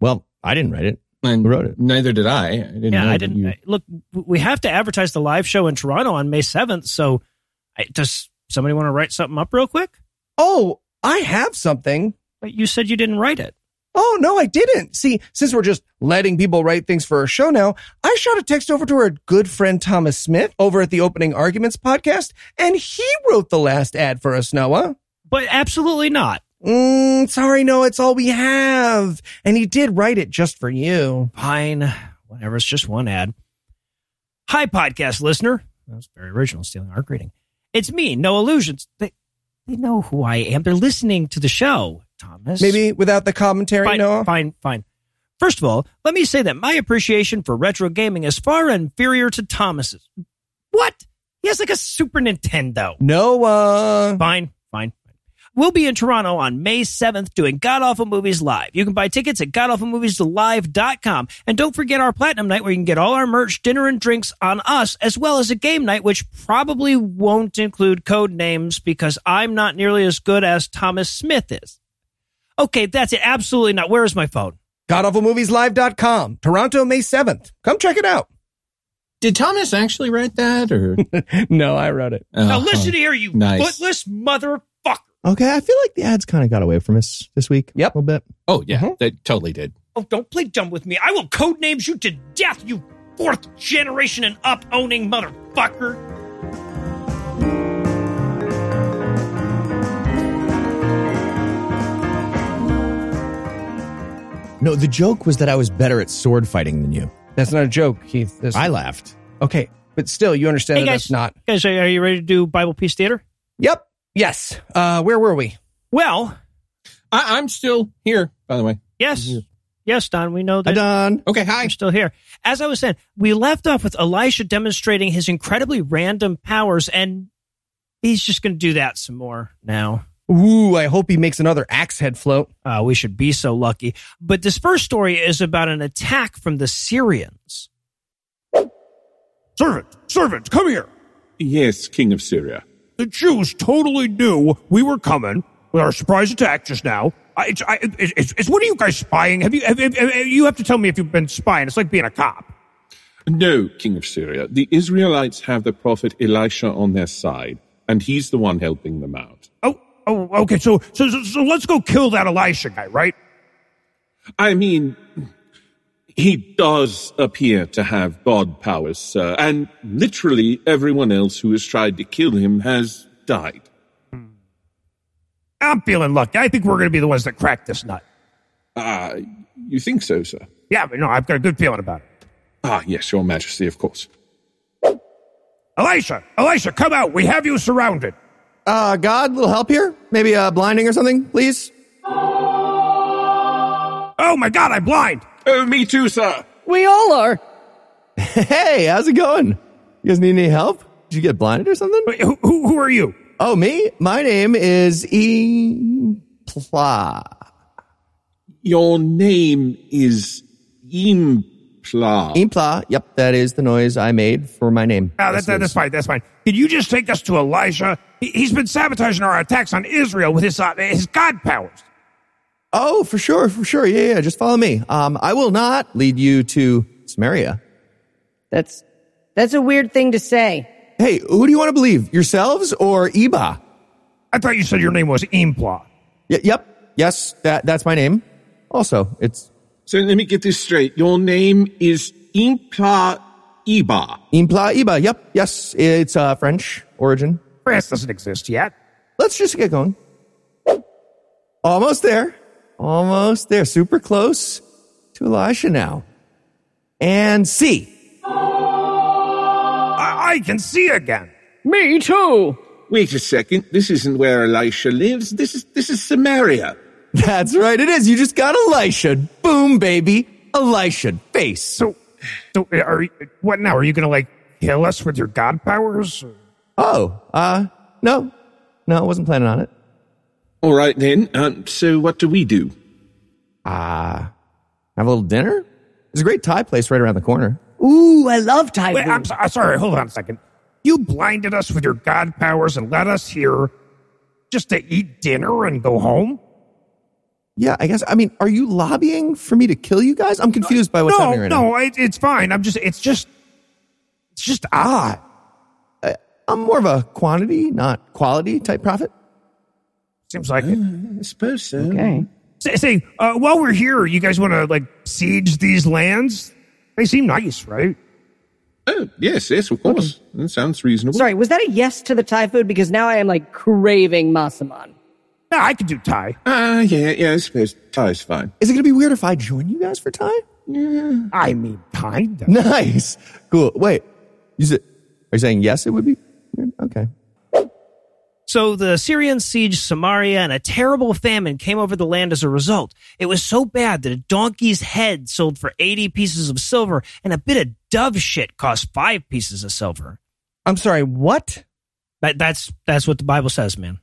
Well, I didn't write it. And who wrote it? Neither did I. I didn't yeah, know I didn't. You... Look, we have to advertise the live show in Toronto on May seventh, so I, does somebody want to write something up real quick? Oh, I have something. But you said you didn't write it. Oh, no, I didn't. See, since we're just letting people write things for our show now, I shot a text over to our good friend Thomas Smith over at the Opening Arguments podcast, and he wrote the last ad for us, Noah. But absolutely not. Mm, sorry, no, it's all we have. And he did write it just for you. Fine. Whatever, it's just one ad. Hi, podcast listener. That was very original, stealing our greeting. It's me, No Illusions. They, they know who I am. They're listening to the show. Thomas. Maybe without the commentary, fine, Noah? Fine, fine. First of all, let me say that my appreciation for retro gaming is far inferior to Thomas's. What? He has like a Super Nintendo. Noah. Fine, fine, fine. We'll be in Toronto on May seventh doing God Awful Movies Live. You can buy tickets at god awful movies live dot com. And don't forget our Platinum Night where you can get all our merch, dinner, and drinks on us, as well as a game night, which probably won't include code names because I'm not nearly as good as Thomas Smith is. Okay, that's it. Absolutely not. Where is my phone? god awful movies live dot com. Toronto, May seventh. Come check it out. Did Thomas actually write that? Or no, I wrote it. Oh, now listen oh, here, you nice. Footless motherfucker. Okay, I feel like the ads kind of got away from us this week. Yep. A little bit. Oh, yeah. Mm-hmm. They totally did. Oh, don't play dumb with me. I will codenames you to death, you fourth generation and up-owning motherfucker. No, the joke was that I was better at sword fighting than you. That's not a joke, Keith. That's... I laughed. Okay, but still, you understand hey that guys, that's not... Guys, are you ready to do Bible Peace Theater? Yep. Yes. Uh, where were we? Well... I- I'm still here, by the way. Yes. Yes, Don, we know that. Hi, Don. Okay, hi. I'm still here. As I was saying, we left off with Elisha demonstrating his incredibly random powers, and he's just going to do that some more now. Ooh, I hope he makes another axe head float. Uh, we should be so lucky. But this first story is about an attack from the Syrians. Servant, servant, come here. Yes, King of Syria. The Jews totally knew we were coming with our surprise attack just now. I, it's, I, it's, it's, it's what are you guys spying? Have you? Have, have, you have to tell me if you've been spying. It's like being a cop. No, king of Syria. The Israelites have the prophet Elisha on their side, and he's the one helping them out. Oh, oh, okay. So, so, so let's go kill that Elisha guy, right? I mean, he does appear to have God powers, sir, and literally everyone else who has tried to kill him has died. I'm feeling lucky. I think we're going to be the ones that crack this nut. Ah, uh, you think so, sir? Yeah, but no, I've got a good feeling about it. Ah, yes, Your Majesty, of course. Elisha, Elisha, come out. We have you surrounded. Uh, God, little help here? Maybe uh, blinding or something, please? Oh, my God, I'm blind. Oh, me too, sir. We all are. Hey, how's it going? You guys need any help? Did you get blinded or something? Wait, who, who, who are you? Oh, me? My name is Impla. Your name is Impla. Impla. Yep, that is the noise I made for my name. Oh, that, that, that's fine. That's fine. Can you just take us to Elisha? He, he's been sabotaging our attacks on Israel with his uh, his God powers. Oh, for sure, for sure. Yeah, yeah. Just follow me. Um, I will not lead you to Samaria. That's that's a weird thing to say. Hey, who do you want to believe? Yourselves or Iba? I thought you said your name was Impla. Y- yep. Yes, that that's my name. Also, it's... So let me get this straight. Your name is Impla Iba. Impla Iba, yep. Yes, it's uh, French origin. France doesn't exist yet. Let's just get going. Almost there. Almost there. Super close to Elisha now. And see... I can see again. Me too. Wait a second. This isn't where Elisha lives. This is this is Samaria. That's right. It is. You just got Elisha. Boom, baby. Elisha face. So, so are you, what now? Are you going to like kill us with your God powers? Oh, uh, no, no, I wasn't planning on it. All right then. Um, so what do we do? Ah, uh, have a little dinner. There's a great Thai place right around the corner. Ooh, I love Thai food. Wait, I'm, so, I'm sorry, hold on a second. You blinded us with your God powers and let us here just to eat dinner and go home? Yeah, I guess. I mean, are you lobbying for me to kill you guys? I'm confused by what's no, happening right no, now. No, no, it, it's fine. I'm just, it's just, it's just odd. I, I'm more of a quantity, not quality type prophet. Seems like uh, it. I suppose so. Okay. Say, say uh, while we're here, you guys want to like siege these lands? They seem nice, right? Oh, yes, yes, of course. Okay. That sounds reasonable. Sorry, was that a yes to the Thai food? Because now I am, like, craving masaman. No, I could do Thai. Ah, uh, yeah, yeah, I suppose Thai's fine. Is it going to be weird if I join you guys for Thai? Yeah. I mean, kind of. Nice. Cool. Wait, is it, are you saying yes it would be weird? Okay. So the Syrians sieged Samaria, and a terrible famine came over the land as a result. It was so bad that a donkey's head sold for eighty pieces of silver, and a bit of dove shit cost five pieces of silver. I'm sorry, what? That, that's that's what the Bible says, man.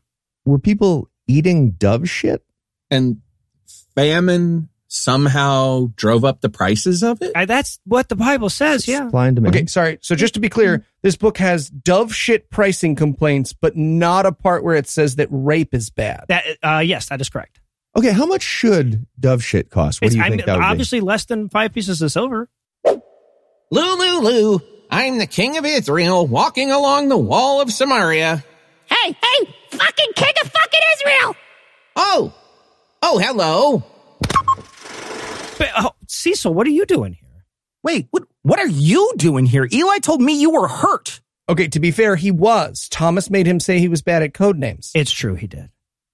Were people eating dove shit? And famine somehow drove up the prices of it? I, that's what the Bible says, yeah. Okay, sorry. So just to be clear, this book has dove shit pricing complaints, but not a part where it says that rape is bad. That uh, yes, that is correct. Okay, how much should dove shit cost? What it's, do you think I'm, that would obviously be? Less than five pieces of silver. Lulu, Lulu, I'm the king of Israel walking along the wall of Samaria. Hey, hey, fucking king of fucking Israel! Oh, oh, hello. But, oh, Cecil, what are you doing here? Wait, what What are you doing here? Eli told me you were hurt. Okay, to be fair, he was. Thomas made him say he was bad at codenames. It's true, he did.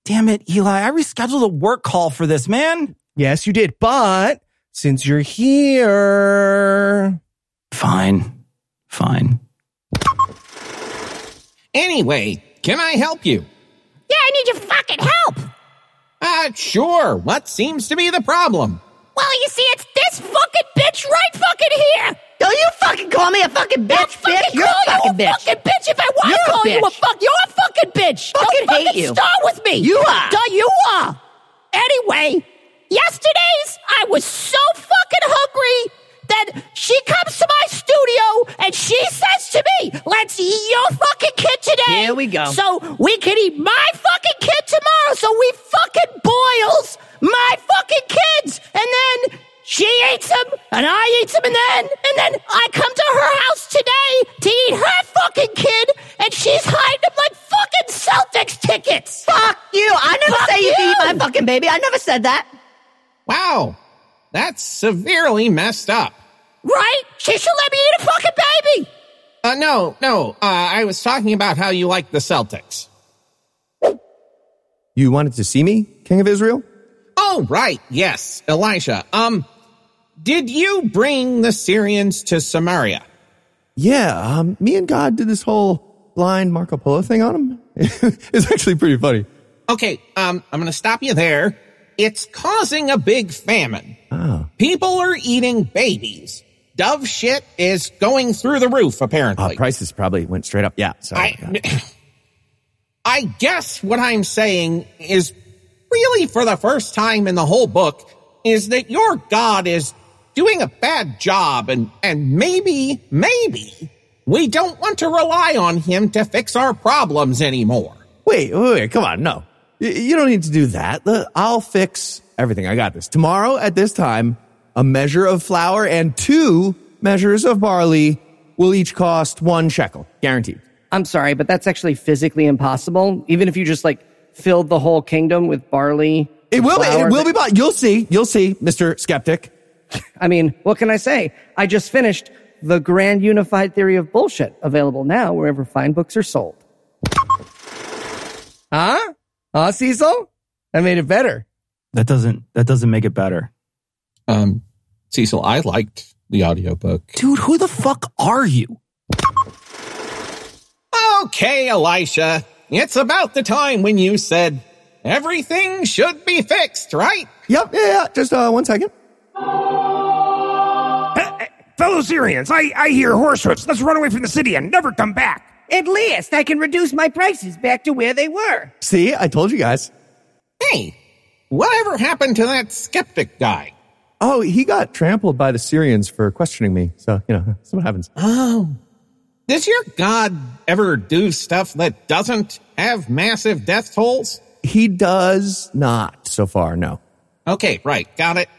Damn it, Eli, I rescheduled a work call for this, man. Yes, you did, but since you're here... Fine, fine. Anyway, can I help you? Yeah, I need your fucking help. Uh, sure, what seems to be the problem? Well, you see, it's this fucking bitch right fucking here. Don't you fucking call me a fucking bitch, I'll fucking bitch. You're a fucking bitch. Fucking bitch. If I want to call bitch. You a fuck, you're a fucking bitch. Fucking Don't hate fucking you. Start with me. You are. Don't you are. Anyway, yesterday's I was so fucking hungry that she comes to my studio and she says to me, "Let's eat your fucking kid today." Here we go. So we can eat my fucking kid tomorrow. So we fucking boils my fucking kids, and then she eats them, and I eat them, and then and then I come to I never said that. Wow, that's severely messed up. Right? She should let me eat a fucking baby. Uh, no, no. Uh, I was talking about how you like the Celtics. You wanted to see me, King of Israel? Oh, right. Yes, Elisha. Um, did you bring the Syrians to Samaria? Yeah, um, me and God did this whole blind Marco Polo thing on them. It's actually pretty funny. Okay, um, I'm going to stop you there. It's causing a big famine. Oh. People are eating babies. Dove shit is going through the roof, apparently. Uh, prices probably went straight up. Yeah, sorry. I, I guess what I'm saying is really for the first time in the whole book is that your God is doing a bad job and, and maybe, maybe we don't want to rely on him to fix our problems anymore. Wait, wait, wait come on, no. You don't need to do that. I'll fix everything. I got this. Tomorrow at this time, a measure of flour and two measures of barley will each cost one shekel. Guaranteed. I'm sorry, but that's actually physically impossible. Even if you just like filled the whole kingdom with barley. It will be, it will be, but you'll see, you'll see, Mister Skeptic. I mean, what can I say? I just finished The Grand Unified Theory of Bullshit, available now wherever fine books are sold. Huh? Huh, Cecil? That made it better. That doesn't, that doesn't make it better. Um, Cecil, I liked the audiobook. Dude, who the fuck are you? Okay, Elisha. It's about the time when you said everything should be fixed, right? Yep, yeah, yeah. Just uh, one second. Fellow Syrians, I, I hear horse hoofs. Let's run away from the city and never come back. At least I can reduce my prices back to where they were. See, I told you guys. Hey, whatever happened to that skeptic guy? Oh, he got trampled by the Syrians for questioning me. So, you know, that's what happens. Oh. Does your God ever do stuff that doesn't have massive death tolls? He does not so far, no. Okay, right. Got it.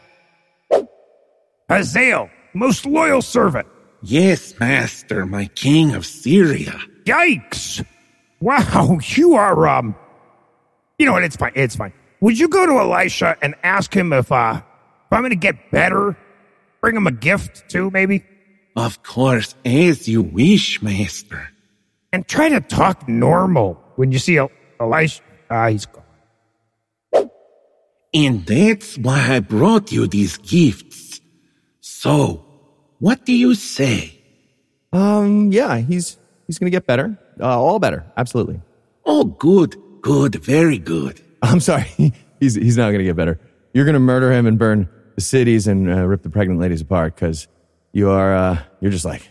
Hazael, most loyal servant. Yes, master, my king of Syria. Yikes. Wow, you are, um... You know what, it's fine, it's fine. Would you go to Elisha and ask him if, uh, if I'm going to get better? Bring him a gift, too, maybe? Of course, as you wish, master. And try to talk normal when you see El- Elisha. Ah, uh, he's gone. And that's why I brought you these gifts. So, what do you say? Um, yeah, he's he's going to get better. Uh, all better, absolutely. Oh, good, good, very good. I'm sorry, he's he's not going to get better. You're going to murder him and burn the cities and uh, rip the pregnant ladies apart because you are, uh, you're just like,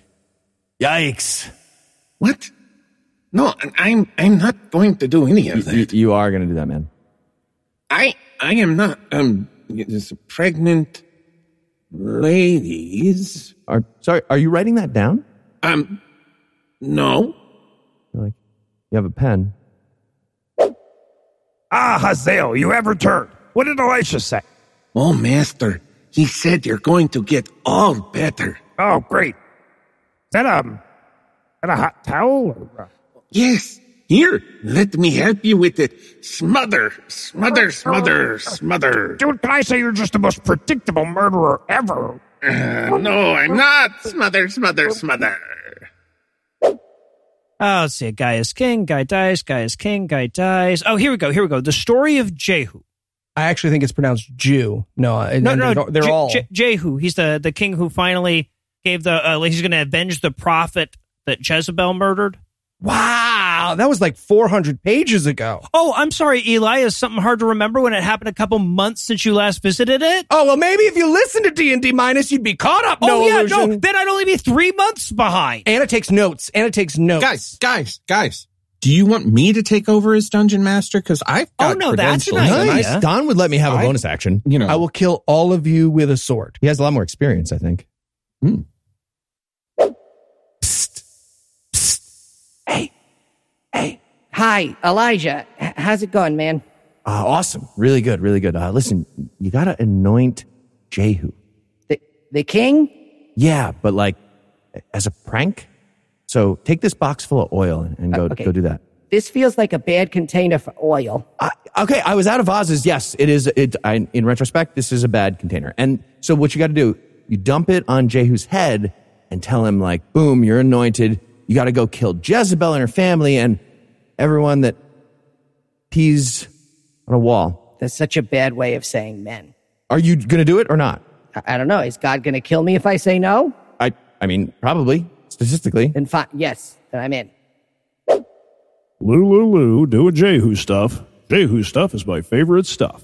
yikes. What? No, I'm, I'm not going to do any of that. You, you are going to do that, man. I, I am not, um, this pregnant ladies. Are, sorry, are you writing that down? Um, no. You're like, you have a pen. Ah, Hazael, you have returned. What did Elisha say? Oh, master. He said you're going to get all better. Oh, great. Is that, um, that a hot towel? Or a... Yes. Here, let me help you with it. Smother, smother, smother, smother. Dude, can I say you're just the most predictable murderer ever? Uh, no, I'm not. Smother, smother, smother. Oh, let's see. A guy is king, guy dies, guy is king, guy dies. Oh, here we go, here we go. The story of Jehu. I actually think it's pronounced Jew. No, and, no, no. They're, they're J- all J- Jehu. He's the, the king who finally gave the. Uh, he's going to avenge the prophet that Jezebel murdered. Wow, that was like four hundred pages ago. Oh, I'm sorry, Eli. Is something hard to remember when it happened a couple months since you last visited it? Oh well, maybe if you listened to D and D Minus, you'd be caught up. No oh yeah, illusion. no. Then I'd only be three months behind. Anna takes notes. Anna takes notes. Guys, guys, guys. Do you want me to take over as Dungeon Master? Because I've got oh, no, credentials. That's an nice. Don would let me have a I, bonus action. You know, I will kill all of you with a sword. He has a lot more experience, I think. Mm. Psst. Psst. Hey. Hey. Hi, Elijah. H- how's it going, man? Uh, awesome. Really good, really good. Uh, listen, you got to anoint Jehu. The, the king? Yeah, but like as a prank? So take this box full of oil and, and go, uh, okay. go do that. This feels like a bad container for oil. I, okay, I was out of Oz's. Yes, it is. It, I, in retrospect, this is a bad container. And so what you got to do, you dump it on Jehu's head and tell him, like, boom, you're anointed. You got to go kill Jezebel and her family and everyone that pees on a wall. That's such a bad way of saying men. Are you going to do it or not? I, I don't know. Is God going to kill me if I say no? I, I mean, probably, statistically. And fi- yes, then I'm in. Lululu, doing Jehu stuff. Jehu stuff is my favorite stuff.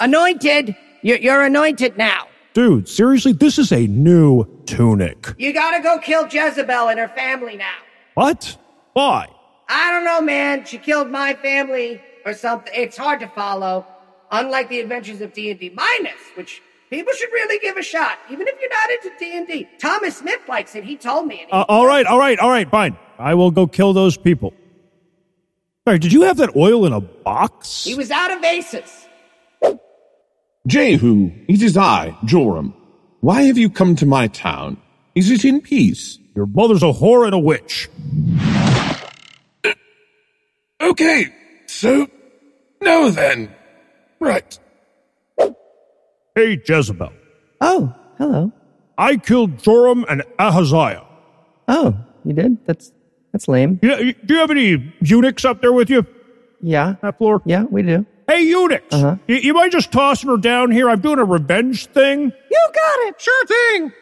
Anointed. You're, you're anointed now. Dude, seriously, this is a new tunic. You gotta go kill Jezebel and her family now. What? Why? I don't know, man. She killed my family or something. It's hard to follow. Unlike the Adventures of D and D Minus, which people should really give a shot, even if you're not into D and D. Thomas Smith likes it. He told me. He uh, all right, all right, all right, fine. I will go kill those people. Sorry, did you have that oil in a box? He was out of vases. Jehu, it is I, Joram. Why have you come to my town? Is it in peace? Your mother's a whore and a witch. Okay, so, no then. Right. Hey, Jezebel. Oh, hello. I killed Joram and Ahaziah. Oh, you did? That's... That's lame. Yeah, do you have any eunuchs up there with you? Yeah. That floor? Yeah, we do. Hey, eunuchs. Uh-huh. You, you might just toss her down here. I'm doing a revenge thing. You got it. Sure thing.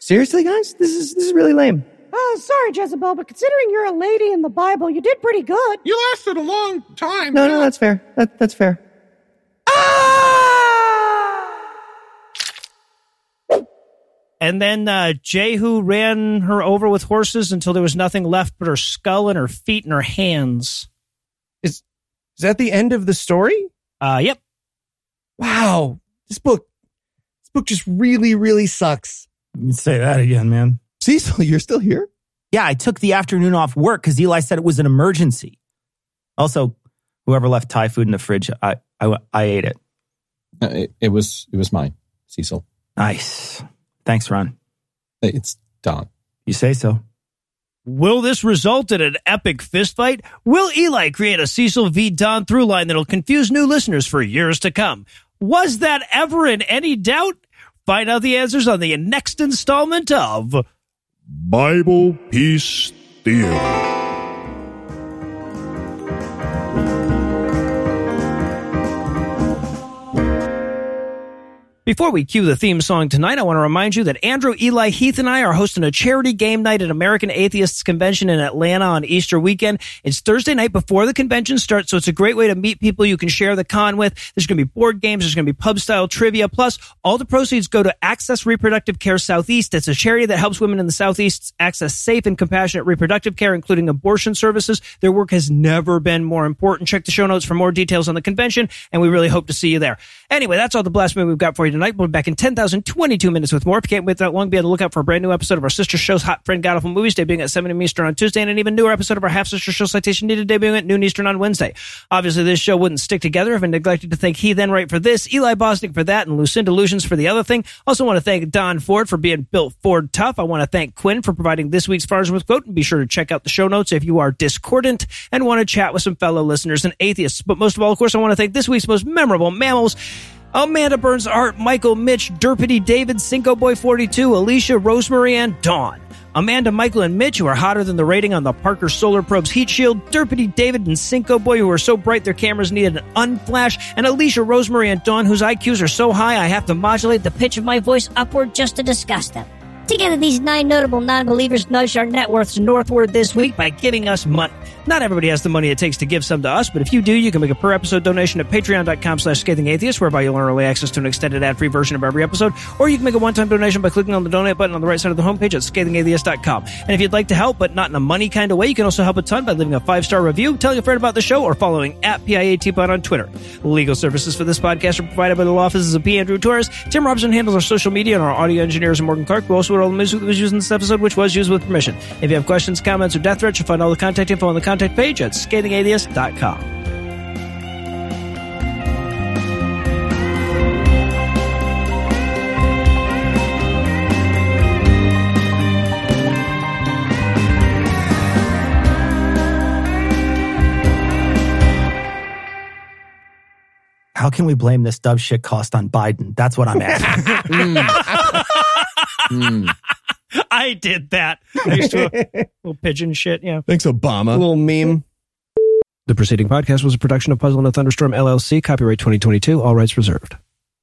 Seriously, guys? This is this is really lame. Oh, sorry, Jezebel, but considering you're a lady in the Bible, you did pretty good. You lasted a long time. No, no, that's fair. That, that's fair. Ah! And then uh, Jehu ran her over with horses until there was nothing left but her skull and her feet and her hands. Is is that the end of the story? Uh, yep. Wow. This book, this book just really, really sucks. You say that again, man. Cecil, you're still here? Yeah, I took the afternoon off work because Eli said it was an emergency. Also, whoever left Thai food in the fridge, I I, I ate it. Uh, it. It was it was mine, Cecil. Nice. Thanks, Ron. It's Don. You say so. Will this result in an epic fistfight? Will Eli create a Cecil v. Don throughline that'll confuse new listeners for years to come? Was that ever in any doubt? Find out the answers on the next installment of Bible Peace Theater. Before we cue the theme song tonight, I want to remind you that Andrew, Eli, Heath, and I are hosting a charity game night at American Atheists Convention in Atlanta on Easter weekend. It's Thursday night before the convention starts, so it's a great way to meet people you can share the con with. There's going to be board games. There's going to be pub-style trivia. Plus, all the proceeds go to Access Reproductive Care Southeast. It's a charity that helps women in the Southeast access safe and compassionate reproductive care, including abortion services. Their work has never been more important. Check the show notes for more details on the convention, and we really hope to see you there. Anyway, that's all the blast movie we've got for you tonight. We'll be back in ten thousand twenty-two minutes with more. If you can't wait that long, be on the lookout for a brand new episode of our sister show's Hot Friend God Awful Movies, debuting at seven a.m. Eastern on Tuesday, and an even newer episode of our half-sister show Citation Needed, debuting at noon Eastern on Wednesday. Obviously, this show wouldn't stick together if I neglected to thank Heath Enright for this, Eli Bosnick for that, and Lucinda Lucians for the other thing. Also want to thank Don Ford for being built Ford tough. I want to thank Quinn for providing this week's Farnsworth quote, and be sure to check out the show notes if you are discordant and want to chat with some fellow listeners and atheists. But most of all, of course, I want to thank this week's most memorable mammals: Amanda Burns, Art, Michael, Mitch, Derpity, David, Cinco Boy forty-two, Alicia, Rosemary, and Dawn. Amanda, Michael, and Mitch, who are hotter than the rating on the Parker Solar Probe's heat shield. Derpity, David, and Cinco Boy, who are so bright their cameras needed an unflash. And Alicia, Rosemary, and Dawn, whose I Qs are so high I have to modulate the pitch of my voice upward just to discuss them. Together, these nine notable non-believers nudged our net worths northward this week by giving us money. Not everybody has the money it takes to give some to us, but if you do, you can make a per-episode donation at patreon.com slash scathingatheist, whereby you'll earn early access to an extended ad-free version of every episode, or you can make a one-time donation by clicking on the donate button on the right side of the homepage at scathing atheist dot com. And if you'd like to help, but not in a money kind of way, you can also help a ton by leaving a five-star review, telling a friend about the show, or following at PIATpod on Twitter. Legal services for this podcast are provided by the law offices of P. Andrew Torres. Tim Robson handles our social media, and our audio engineers are Morgan Clark, who also all the music that was used in this episode, which was used with permission. If you have questions, comments, or death threats, you'll find all the contact info on the contact page at scathing atheist dot com. how can we blame this dumb shit cost on Biden? That's what I'm asking. mm. mm. I did that. I used to a little pigeon shit. Yeah. Thanks, Obama. A little meme. The preceding podcast was a production of Puzzle and a Thunderstorm L L C. Copyright twenty twenty-two. All rights reserved.